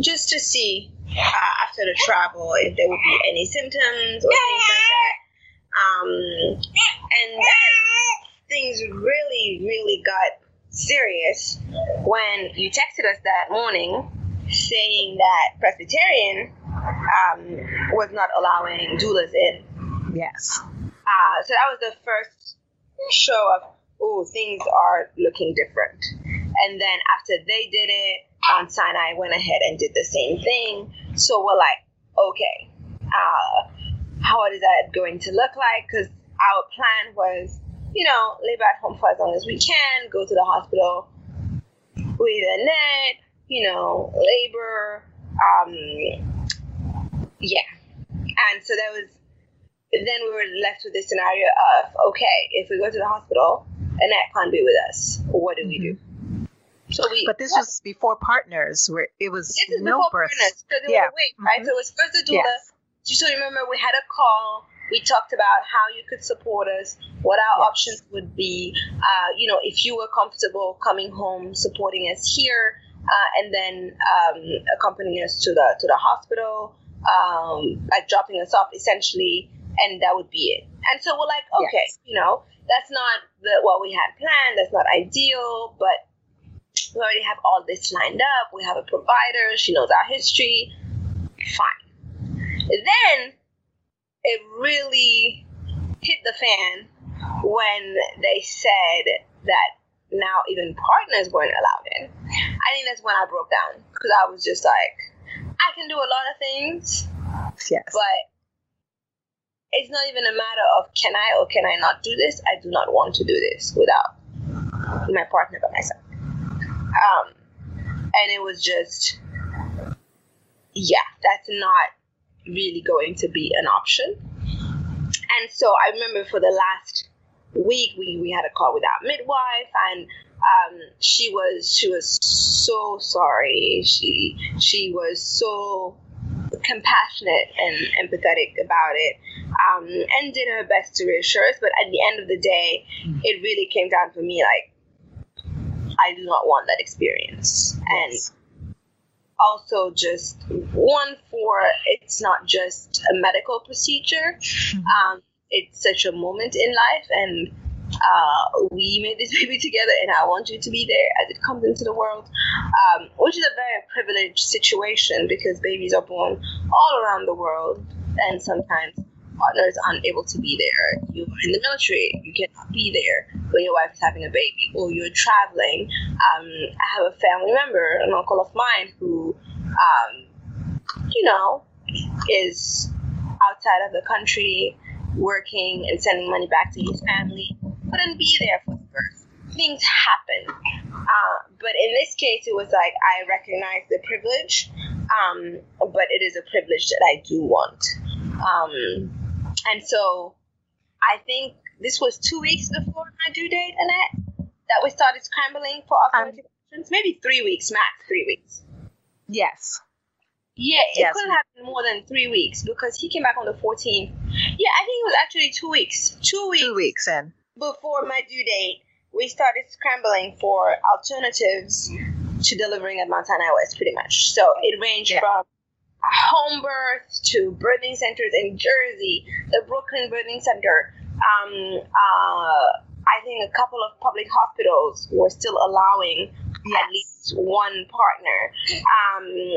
just to see after the travel if there would be any symptoms or things like that. And then things really, really got serious when you texted us that morning saying that Presbyterian was not allowing doulas in. Yes. So that was the first show of, oh, things are looking different. And then after they did it, Mount Sinai went ahead and did the same thing. So we're like, okay, how is that going to look like? Because our plan was, you know, live at home for as long as we can, go to the hospital with Annette, you know, labor. Yeah. And so then we were left with this scenario of, okay, if we go to the hospital, Annette can't be with us. What do we do? So this was before partners, where it was no birth. Partners, so they were awake, right? So it was first a doula. Yes. So you remember we had a call. We talked about how you could support us, what our options would be, if you were comfortable coming home, supporting us here, and then accompanying us to the hospital, like dropping us off essentially, and that would be it. And so we're like, okay, that's not what we had planned, that's not ideal, but we already have all this lined up, we have a provider, she knows our history, fine. Then it really hit the fan when they said that now even partners weren't allowed in. I think that's when I broke down, because I was just like, I can do a lot of things, yes, but it's not even a matter of can I or can I not do this. I do not want to do this without my partner by myself. And it was just, that's not really going to be an option. And so I remember for the last week we had a call with our midwife, and she was so sorry. She was so compassionate and empathetic about it, and did her best to reassure us. But at the end of the day, it really came down for me like, I do not want that experience. Yes. And also just it's not just a medical procedure. Mm-hmm. It's such a moment in life, and we made this baby together, and I want you to be there as it comes into the world, which is a very privileged situation because babies are born all around the world, and sometimes partners aren't able to be there. You're in the military, you cannot be there when your wife is having a baby, or you're traveling. I have a family member, an uncle of mine, who is outside of the country working and sending money back to his family, couldn't be there for the birth. Things happen. But in this case, it was like, I recognize the privilege, but it is a privilege that I do want. And so I think this was 2 weeks before my due date, Annette, that we started scrambling for alternative options? Maybe 3 weeks, max 3 weeks. Yes. Yeah, it couldn't have been more than 3 weeks because he came back on the 14th. Yeah, I think it was actually 2 weeks. 2 weeks. 2 weeks in. Before my due date, we started scrambling for alternatives to delivering at Mount Sinai West, pretty much. So it ranged from home birth to birthing centers in Jersey, the Brooklyn Birthing Center. I think a couple of public hospitals were still allowing at least one partner,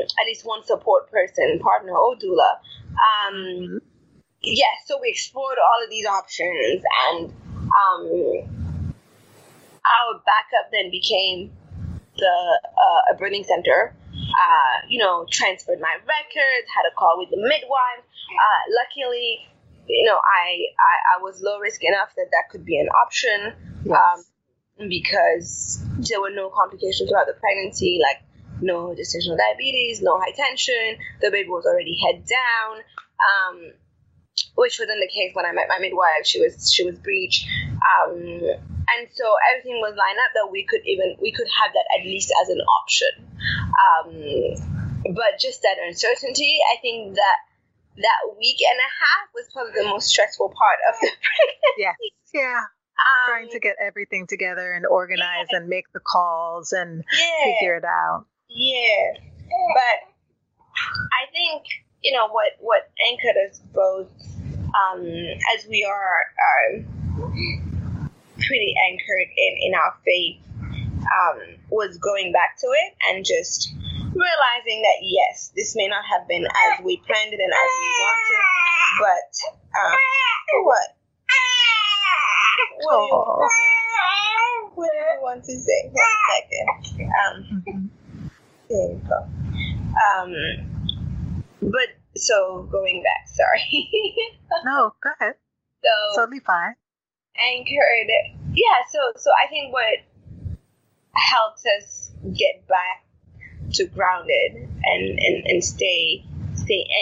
at least one support person, partner or doula. So we explored all of these options, and our backup then became a birthing center. Transferred my records, had a call with the midwife. Luckily, I was low risk enough that could be an option, because there were no complications throughout the pregnancy, like no gestational diabetes, no high tension. The baby was already head down, which wasn't the case when I met my midwife. She was breech, and so everything was lined up that we could have that at least as an option, but just that uncertainty. I think that week and a half was probably the most stressful part of the pregnancy. Trying to get everything together and organize and make the calls and figure it out. Yeah. But I think, what anchored us both, as we are pretty anchored in our faith, was going back to it and just realizing that, yes, this may not have been as we planned it and as we wanted, but what do you want to say? 1 second. There you go. But so going back, sorry. No, go ahead. So totally fine. Anchored. Yeah. So I think what helped us get back to grounded and stay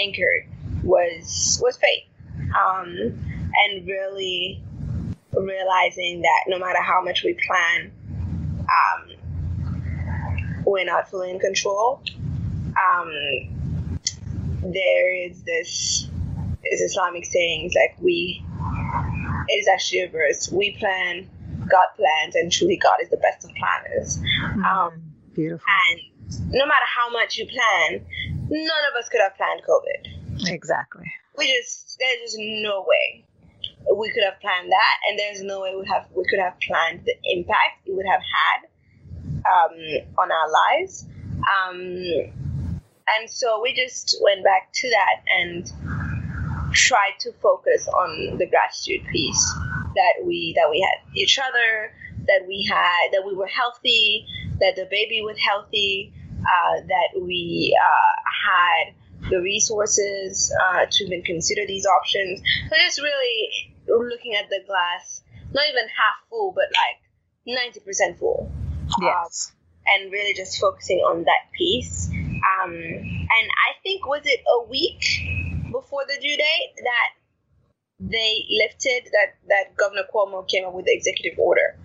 anchored was faith, and really realizing that no matter how much we plan, we're not fully in control. There is this Islamic saying, it's like it is actually a verse: we plan, God plans, and truly God is the best of planners. Beautiful. And no matter how much you plan, none of us could have planned COVID. Exactly. There's just no way we could have planned that, and there's no way we could have planned the impact it would have had on our lives. And so we just went back to that and tried to focus on the gratitude piece that we had each other, that we were healthy, that the baby was healthy, that we had the resources to even consider these options. So just really looking at the glass, not even half full, but like 90% full. Yes. And really just focusing on that piece. And I think, was it a week before the due date that they lifted, that Governor Cuomo came up with the executive order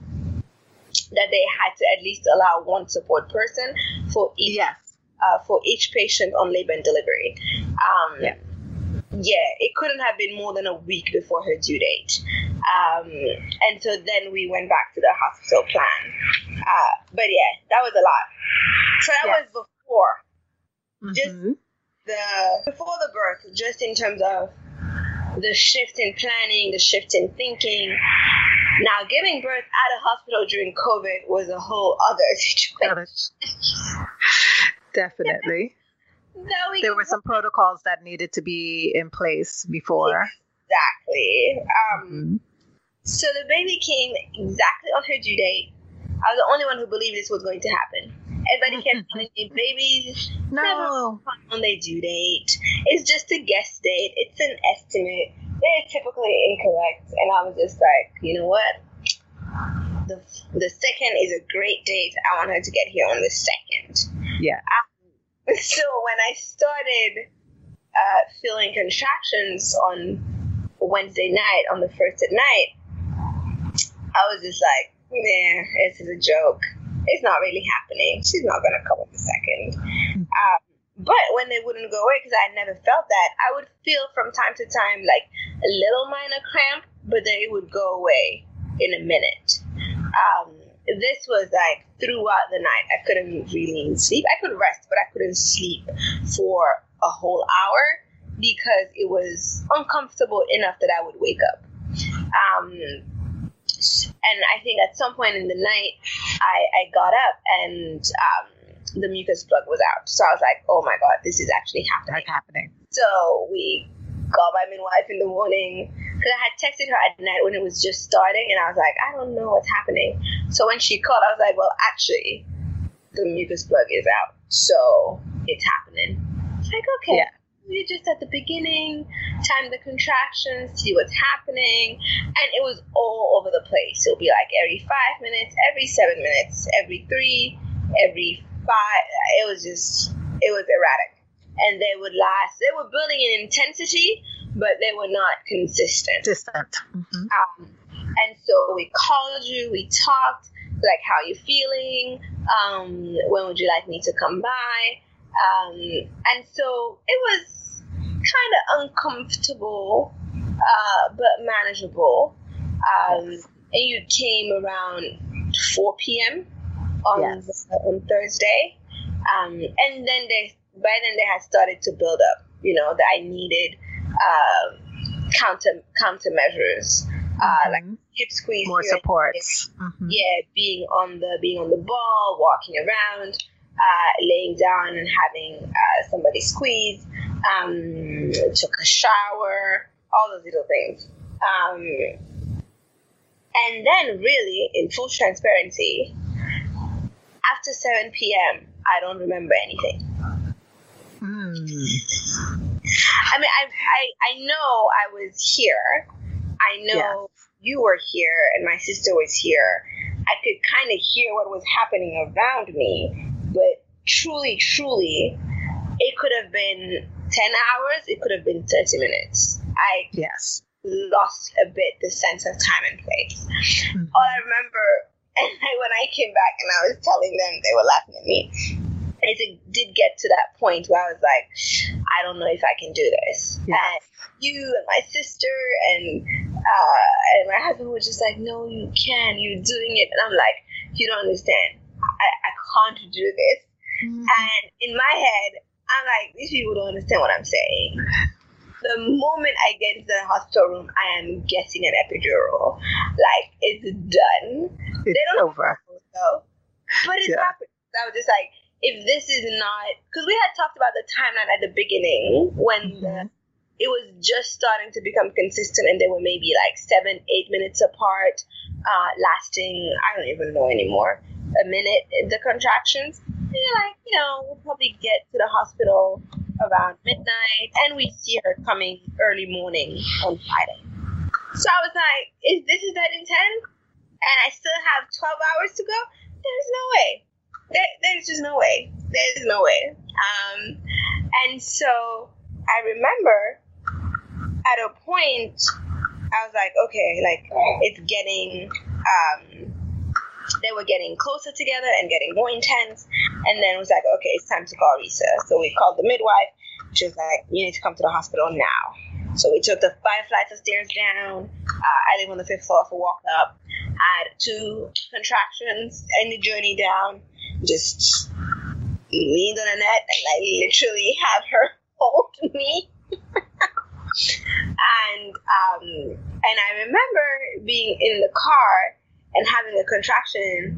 that they had to at least allow one support person for each patient on labor and delivery. It couldn't have been more than a week before her due date. And so then we went back to the hospital plan. But yeah, that was a lot. So that was before, before the birth, just in terms of the shift in planning, the shift in thinking. Now, giving birth at a hospital during COVID was a whole other situation. Definitely. There were some protocols that needed to be in place before. Exactly. So the baby came exactly on her due date. I was the only one who believed this was going to happen. Everybody kept telling me, babies never come on their due date. It's just a guess date. It's an estimate. They're typically incorrect, and I was just like, you know what? The second is a great date. I want her to get here on the second. Yeah. So when I started feeling contractions on Wednesday night, on the first at night, I was just like, nah, this is a joke. It's not really happening. She's not going to come in a second. But when they wouldn't go away, because I never felt that, I would feel from time to time like a little minor cramp, but then it would go away in a minute. This was like throughout the night. I couldn't really sleep. I could rest, but I couldn't sleep for a whole hour because it was uncomfortable enough that I would wake up. And I think at some point in the night, I got up and the mucus plug was out. So I was like, oh my God, this is actually happening. That's happening. So we called my midwife in the morning because I had texted her at night when it was just starting. And I was like, I don't know what's happening. So when she called, I was like, well, actually, the mucus plug is out. So it's happening. It's like, okay. Yeah. We're just at the beginning, time the contractions, see what's happening. And it was all over the place. It would be like every 5 minutes, every 7 minutes, every three, every five. It was erratic. And they were building in intensity, but they were not consistent. Mm-hmm. And so we called you, we talked, like, how are you feeling? When would you like me to come by? And so it was kind of uncomfortable, but manageable. Yes. And you came around 4 p.m. On Thursday. And then by then they had started to build up, that I needed, countermeasures, mm-hmm. like hip squeeze, more supports. Mm-hmm. Yeah. Being on the ball, walking around. Laying down and having somebody squeeze, took a shower, all those little things. And then really, in full transparency, after 7 p.m., I don't remember anything. I mean, I know I was here. I know you were here and my sister was here. I could kind of hear what was happening around me. But truly, it could have been 10 hours. It could have been 30 minutes. I lost a bit the sense of time and place. Mm-hmm. All I remember, when I came back and I was telling them, they were laughing at me, it did get to that point where I was like, I don't know if I can do this. Yeah. And you and my sister and my husband were just like, no, you can. You're doing it. And I'm like, you don't understand. I can't do this. Mm-hmm. And in my head, I'm like, these people don't understand what I'm saying. The moment I get into the hospital room, I am getting an epidural. Like, it's done. It's over. Though. But it's happened. I was just like, if this is not... Because we had talked about the timeline at the beginning when it was just starting to become consistent and they were maybe like 7-8 minutes apart, lasting, I don't even know anymore, a minute, the contractions. And you're like, we'll probably get to the hospital around midnight, and we see her coming early morning on Friday. So I was like, if this is that intense, and I still have 12 hours to go, there's no way. There's just no way. There's no way. And so I remember at a point, I was like, okay, like, it's getting... they were getting closer together and getting more intense. And then it was like, okay, it's time to call Risa. So we called the midwife. She was like, you need to come to the hospital now. So we took the 5 flights of stairs down. I live on the 5th floor for walk up. I had 2 contractions in the journey down. Just leaned on Annette and I literally had her hold me. And I remember being in the car and having a contraction,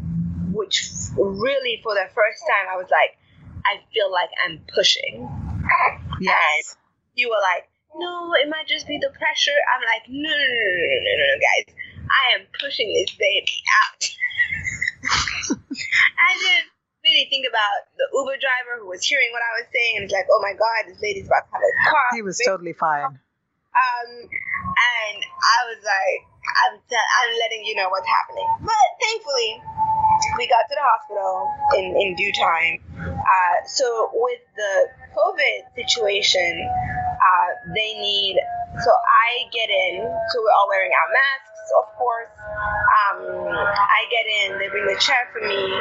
which really for the first time, I was like, I feel like I'm pushing. Yes. And you were like, no, it might just be the pressure. I'm like, no, guys. I am pushing this baby out. I didn't really think about the Uber driver who was hearing what I was saying and was like, oh my God, this lady's about to have a car. He was totally fine. And I was like, I'm letting you know what's happening. But thankfully, we got to the hospital in due time. So with the COVID situation, they need... So I get in, so we're all wearing our masks. of course, I get in, they bring the chair for me,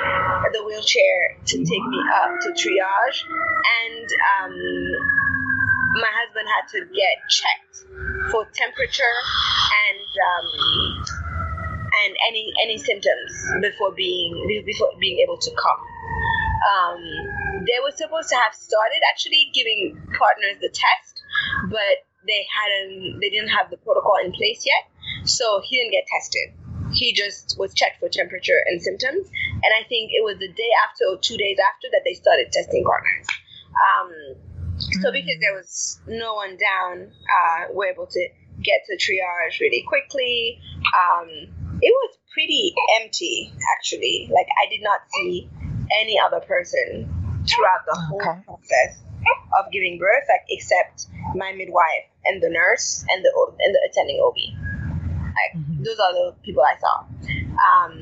the wheelchair to take me up to triage, and my husband had to get checked for temperature and any symptoms before being able to come. They were supposed to have started actually giving partners the test, but they didn't have the protocol in place yet, so he didn't get tested. He just was checked for temperature and symptoms, and I think it was the day after or 2 days after that they started testing partners. So because there was no one down, we're able to get to triage really quickly. It was pretty empty, actually. Like, I did not see any other person throughout the whole process of giving birth, like, except my midwife and the nurse and the attending OB. Like, those are the people I saw.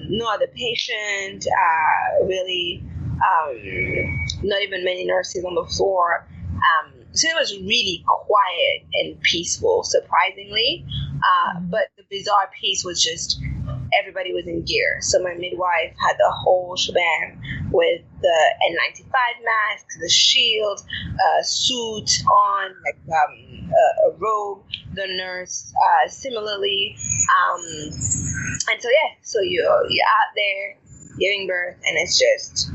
No other patient, really, not even many nurses on the floor. So it was really quiet and peaceful, surprisingly. But the bizarre piece was just everybody was in gear. So my midwife had the whole shebang with the N95 mask, the shield, suit on, like a robe. The nurse similarly, and so so you're out there giving birth, and it's just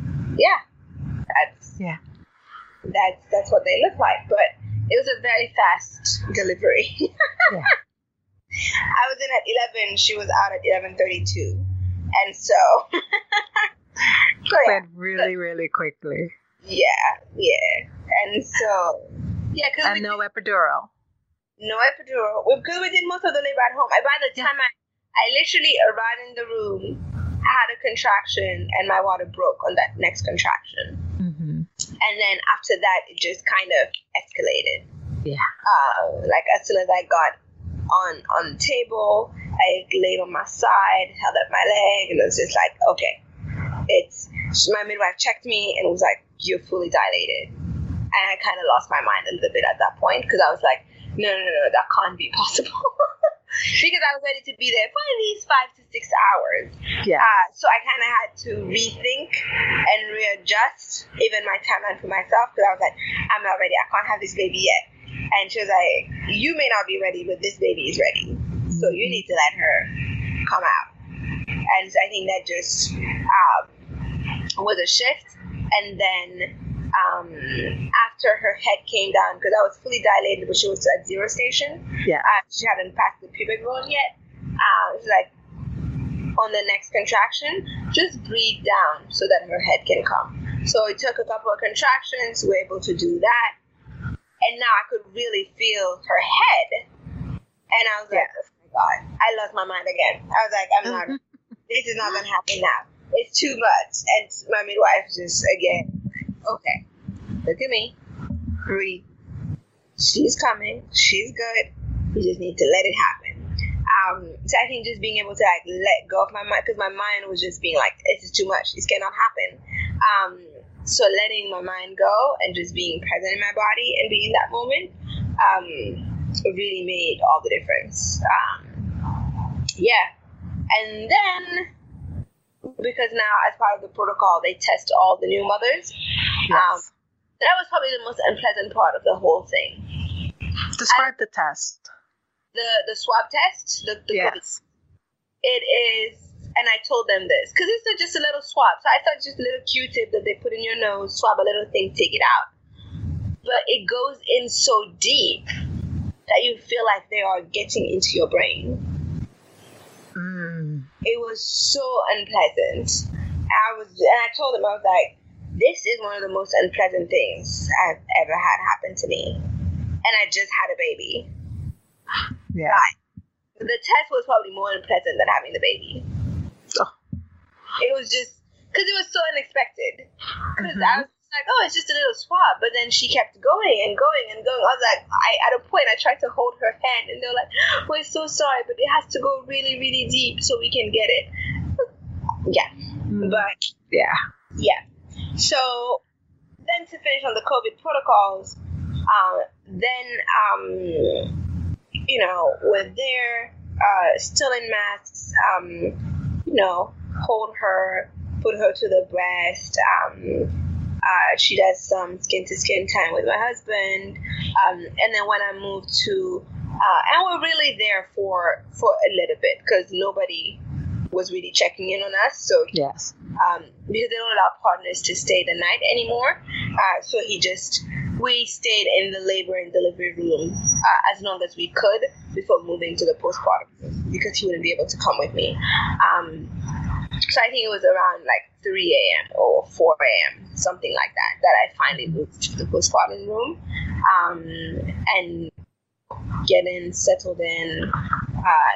that's what they look like. But it was a very fast delivery. I was in at 11. She was out at 11:32, and so went really quickly. Yeah, and so because no epidural. No epidural. Because we did most of the labor at home. By the time I literally arrived in the room, I had a contraction, and my water broke on that next contraction. And then after that, it just kind of escalated. Like, as soon as I got on the table, I laid on my side, held up my leg, and it was just like, okay. My midwife checked me and was like, you're fully dilated. And I kind of lost my mind a little bit at that point, because I was like, no, that can't be possible. Because I was ready to be there for at least 5 to 6 hours. So I kind of had to rethink and readjust even my timeline for myself, because I was like, I'm not ready. I can't have this baby yet. And she was like, you may not be ready, but this baby is ready. So you need to let her come out. And so I think that just was a shift. And then after her head came down, because I was fully dilated, but she was at zero station. She hadn't passed the pubic bone yet. It was like, on the next contraction, just breathe down so that her head can come. So it took a couple of contractions. We were able to do that. And now I could really feel her head. And I was like, oh my God, I lost my mind again. I was like, I'm not, this is not going to happen now. It's too much. And my midwife just, again, okay, look at me. Breathe. She's coming. She's good. You just need to let it happen. So I think just being able to, like, let go of my mind, because my mind was just being like, this is too much. This cannot happen. So letting my mind go and just being present in my body and being in that moment really made all the difference. And then, because now as part of the protocol, they test all the new mothers. That was probably the most unpleasant part of the whole thing. Describe the test. The swab test. COVID. It is. And I told them this, because it's just a little swab. So I thought just a little Q-tip that they put in your nose, swab a little thing, take it out. But it goes in so deep that you feel like they are getting into your brain. It was so unpleasant. I told them, I was like, this is one of the most unpleasant things I've ever had happen to me. And I just had a baby. The test was probably more unpleasant than having the baby. It was just because it was so unexpected. Because I was like, oh, it's just a little swab. But then she kept going and going and going. I was like, at a point, I tried to hold her hand, and they were like, we're so sorry, but it has to go really, really deep so we can get it. So then, to finish on the COVID protocols, then, we're there. still in masks, hold her, put her to the breast. She does some skin-to-skin time with my husband. And then when I moved to, and we're really there for a little bit because nobody was really checking in on us. So yes. Because they don't allow partners to stay the night anymore. So we stayed in the labor and delivery room as long as we could before moving to the postpartum because he wouldn't be able to come with me. So I think it was around like 3 a.m. or 4 a.m., something like that, that I finally moved to the postpartum room and getting settled in.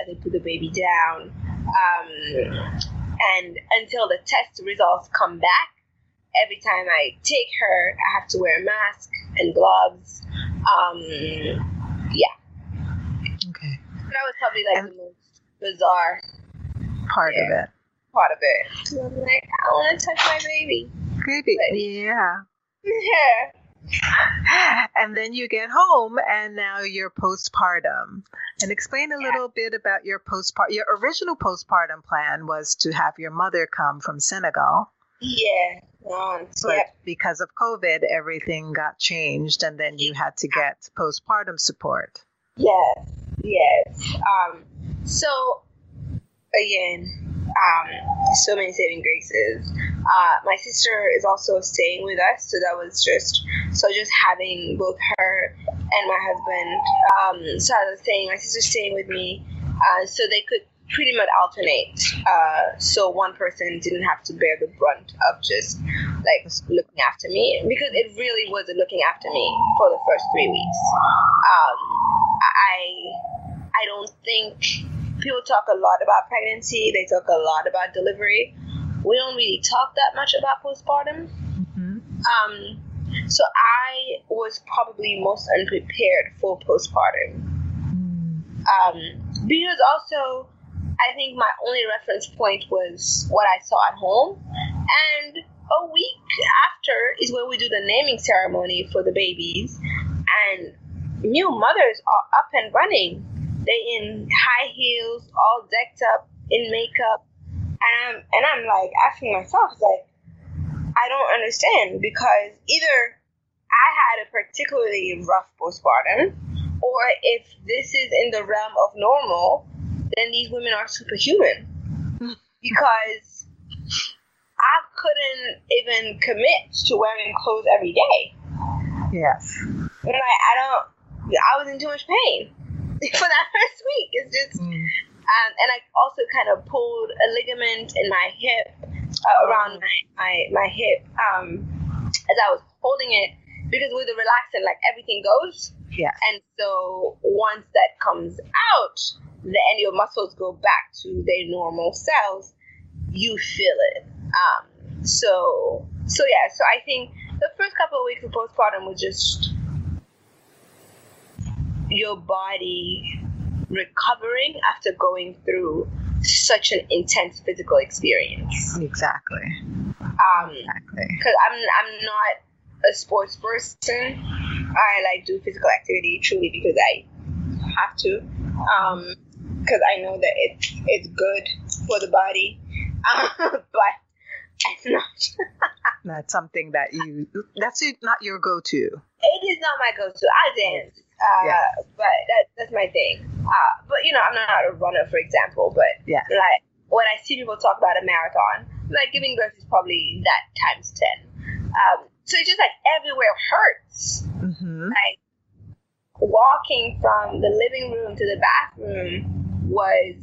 They put the baby down. And until the test results come back, every time I take her, I have to wear a mask and gloves. Yeah. Okay. That was probably the most bizarre part of it. So I'm like, I want to touch my baby. But, yeah. Yeah. And then you get home, and now you're postpartum. And explain a little bit about your postpartum. Your original postpartum plan was to have your mother come from Senegal. Yeah. But because of COVID, everything got changed, and then you had to get postpartum support. Yes. So again, so many saving graces. My sister is also staying with us, so that was just having both her and my husband. So I was saying, my sister's staying with me, so they could pretty much alternate, so one person didn't have to bear the brunt of just like looking after me, because it really was looking after me for the first 3 weeks. I don't think people talk a lot about pregnancy. They talk a lot about delivery. We don't really talk that much about postpartum. Mm-hmm. So I was probably most unprepared for postpartum. Because also, I think my only reference point was what I saw at home. And a week after is when we do the naming ceremony for the babies. And new mothers are up and running. They in high heels, all decked up, in makeup. And I'm like asking myself, like, I don't understand, because either I had a particularly rough postpartum, or if this is in the realm of normal, then these women are superhuman, because I couldn't even commit to wearing clothes every day. Yes. And I was in too much pain for that first week. It's just, and I also kind of pulled a ligament in my hip, around my hip, as I was holding it, because with the relaxant, like, everything goes. Yeah. And so once that comes out, and your muscles go back to their normal cells, you feel it. So I think the first couple of weeks of postpartum was just your body recovering after going through such an intense physical experience. Exactly. Because I'm not a sports person. I do physical activity truly because I have to. Because I know that it's good for the body, but it's not. Not something that you. That's not your go-to. It is not my go-to. I dance, but that's my thing. But I'm not a runner, for example. But like when I see people talk about a marathon, like giving birth is probably that times 10. So it's just like everywhere hurts. Mm-hmm. Like, walking from the living room to the bathroom was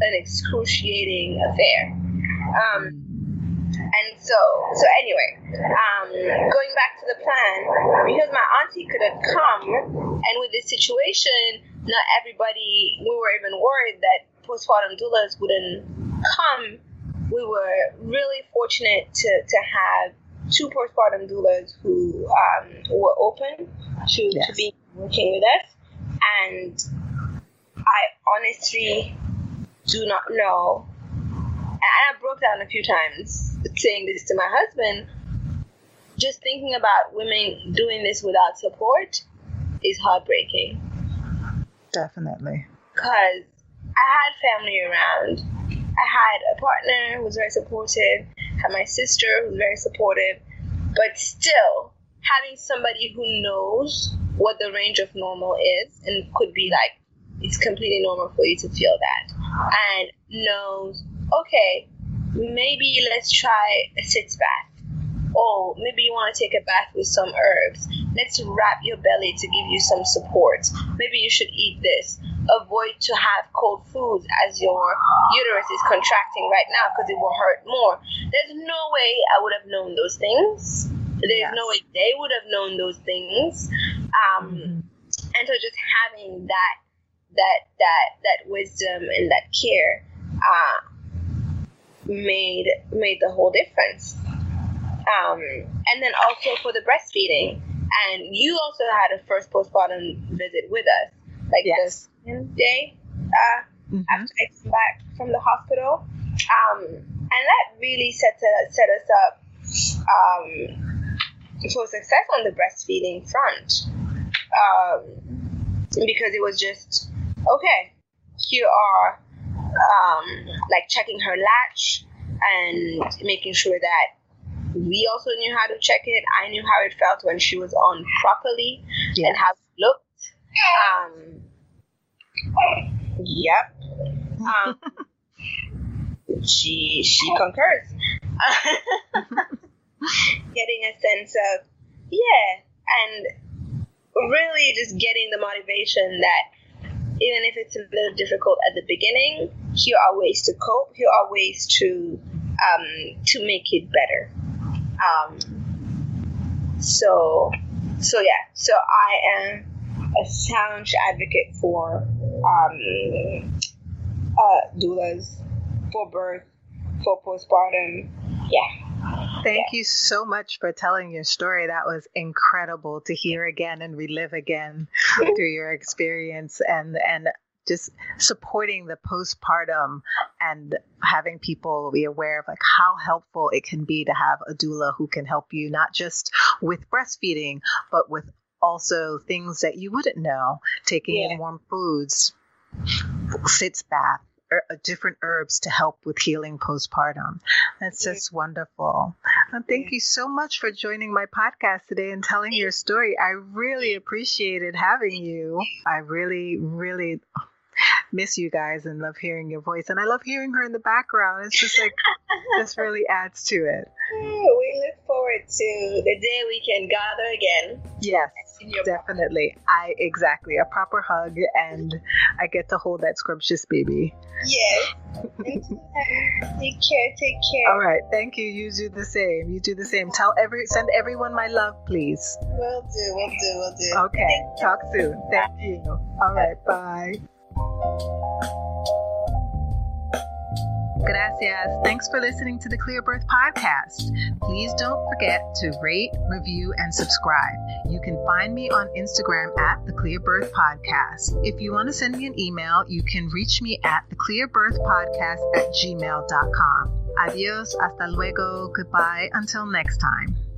an excruciating affair. And so anyway, going back to the plan, because my auntie couldn't come, and with this situation, not everybody, we were even worried that postpartum doulas wouldn't come. We were really fortunate to have two postpartum doulas who were open to being working with us, and I honestly do not know, and I broke down a few times saying this to my husband, just thinking about women doing this without support is heartbreaking. Definitely. Because I had family around. I had a partner who was very supportive, had my sister who was very supportive, but still having somebody who knows what the range of normal is and could be like, it's completely normal for you to feel that, and knows, okay, maybe let's try a sitz bath. Oh, maybe you want to take a bath with some herbs. Let's wrap your belly to give you some support. Maybe you should eat this. Avoid to have cold foods as your uterus is contracting right now because it will hurt more. There's no way I would have known those things. There's no way they would have known those things. And so just having that wisdom and that care made the whole difference. And then also for the breastfeeding, and you also had a first postpartum visit with us, the second day after I came back from the hospital, and that really set us up for success on the breastfeeding front, because it was just, okay, here are checking her latch and making sure that we also knew how to check it. I knew how it felt when she was on properly and how it looked. She concurs. Getting a sense of, and really just getting the motivation that even if it's a little difficult at the beginning, here are ways to cope. Here are ways to make it better. So I am a staunch advocate for doulas, for birth, for postpartum. Thank you so much for telling your story. That was incredible to hear again and relive again through your experience and just supporting the postpartum and having people be aware of how helpful it can be to have a doula who can help you not just with breastfeeding, but with also things that you wouldn't know, taking in warm foods, sitz bath, or different herbs to help with healing postpartum. That's just wonderful. And thank you so much for joining my podcast today and telling your story. I really appreciated having you. I really, really miss you guys and love hearing your voice, and I love hearing her in the background. It's just this really adds to it. We look forward to the day we can gather again. Yes, definitely. A proper hug, and I get to hold that scrumptious baby. Yes. Take care. All right. Thank you. You do the same. Send everyone my love, please. Will do. Okay. Thank Talk you. Soon. Thank you. All right. Bye. Gracias. Thanks for listening to the Clear Birth Podcast. Please don't forget to rate, review, and subscribe. You can find me on Instagram at The Clear Birth Podcast. If you want to send me an email, you can reach me at theclearbirthpodcast@gmail.com. Adios, hasta luego, goodbye, until next time.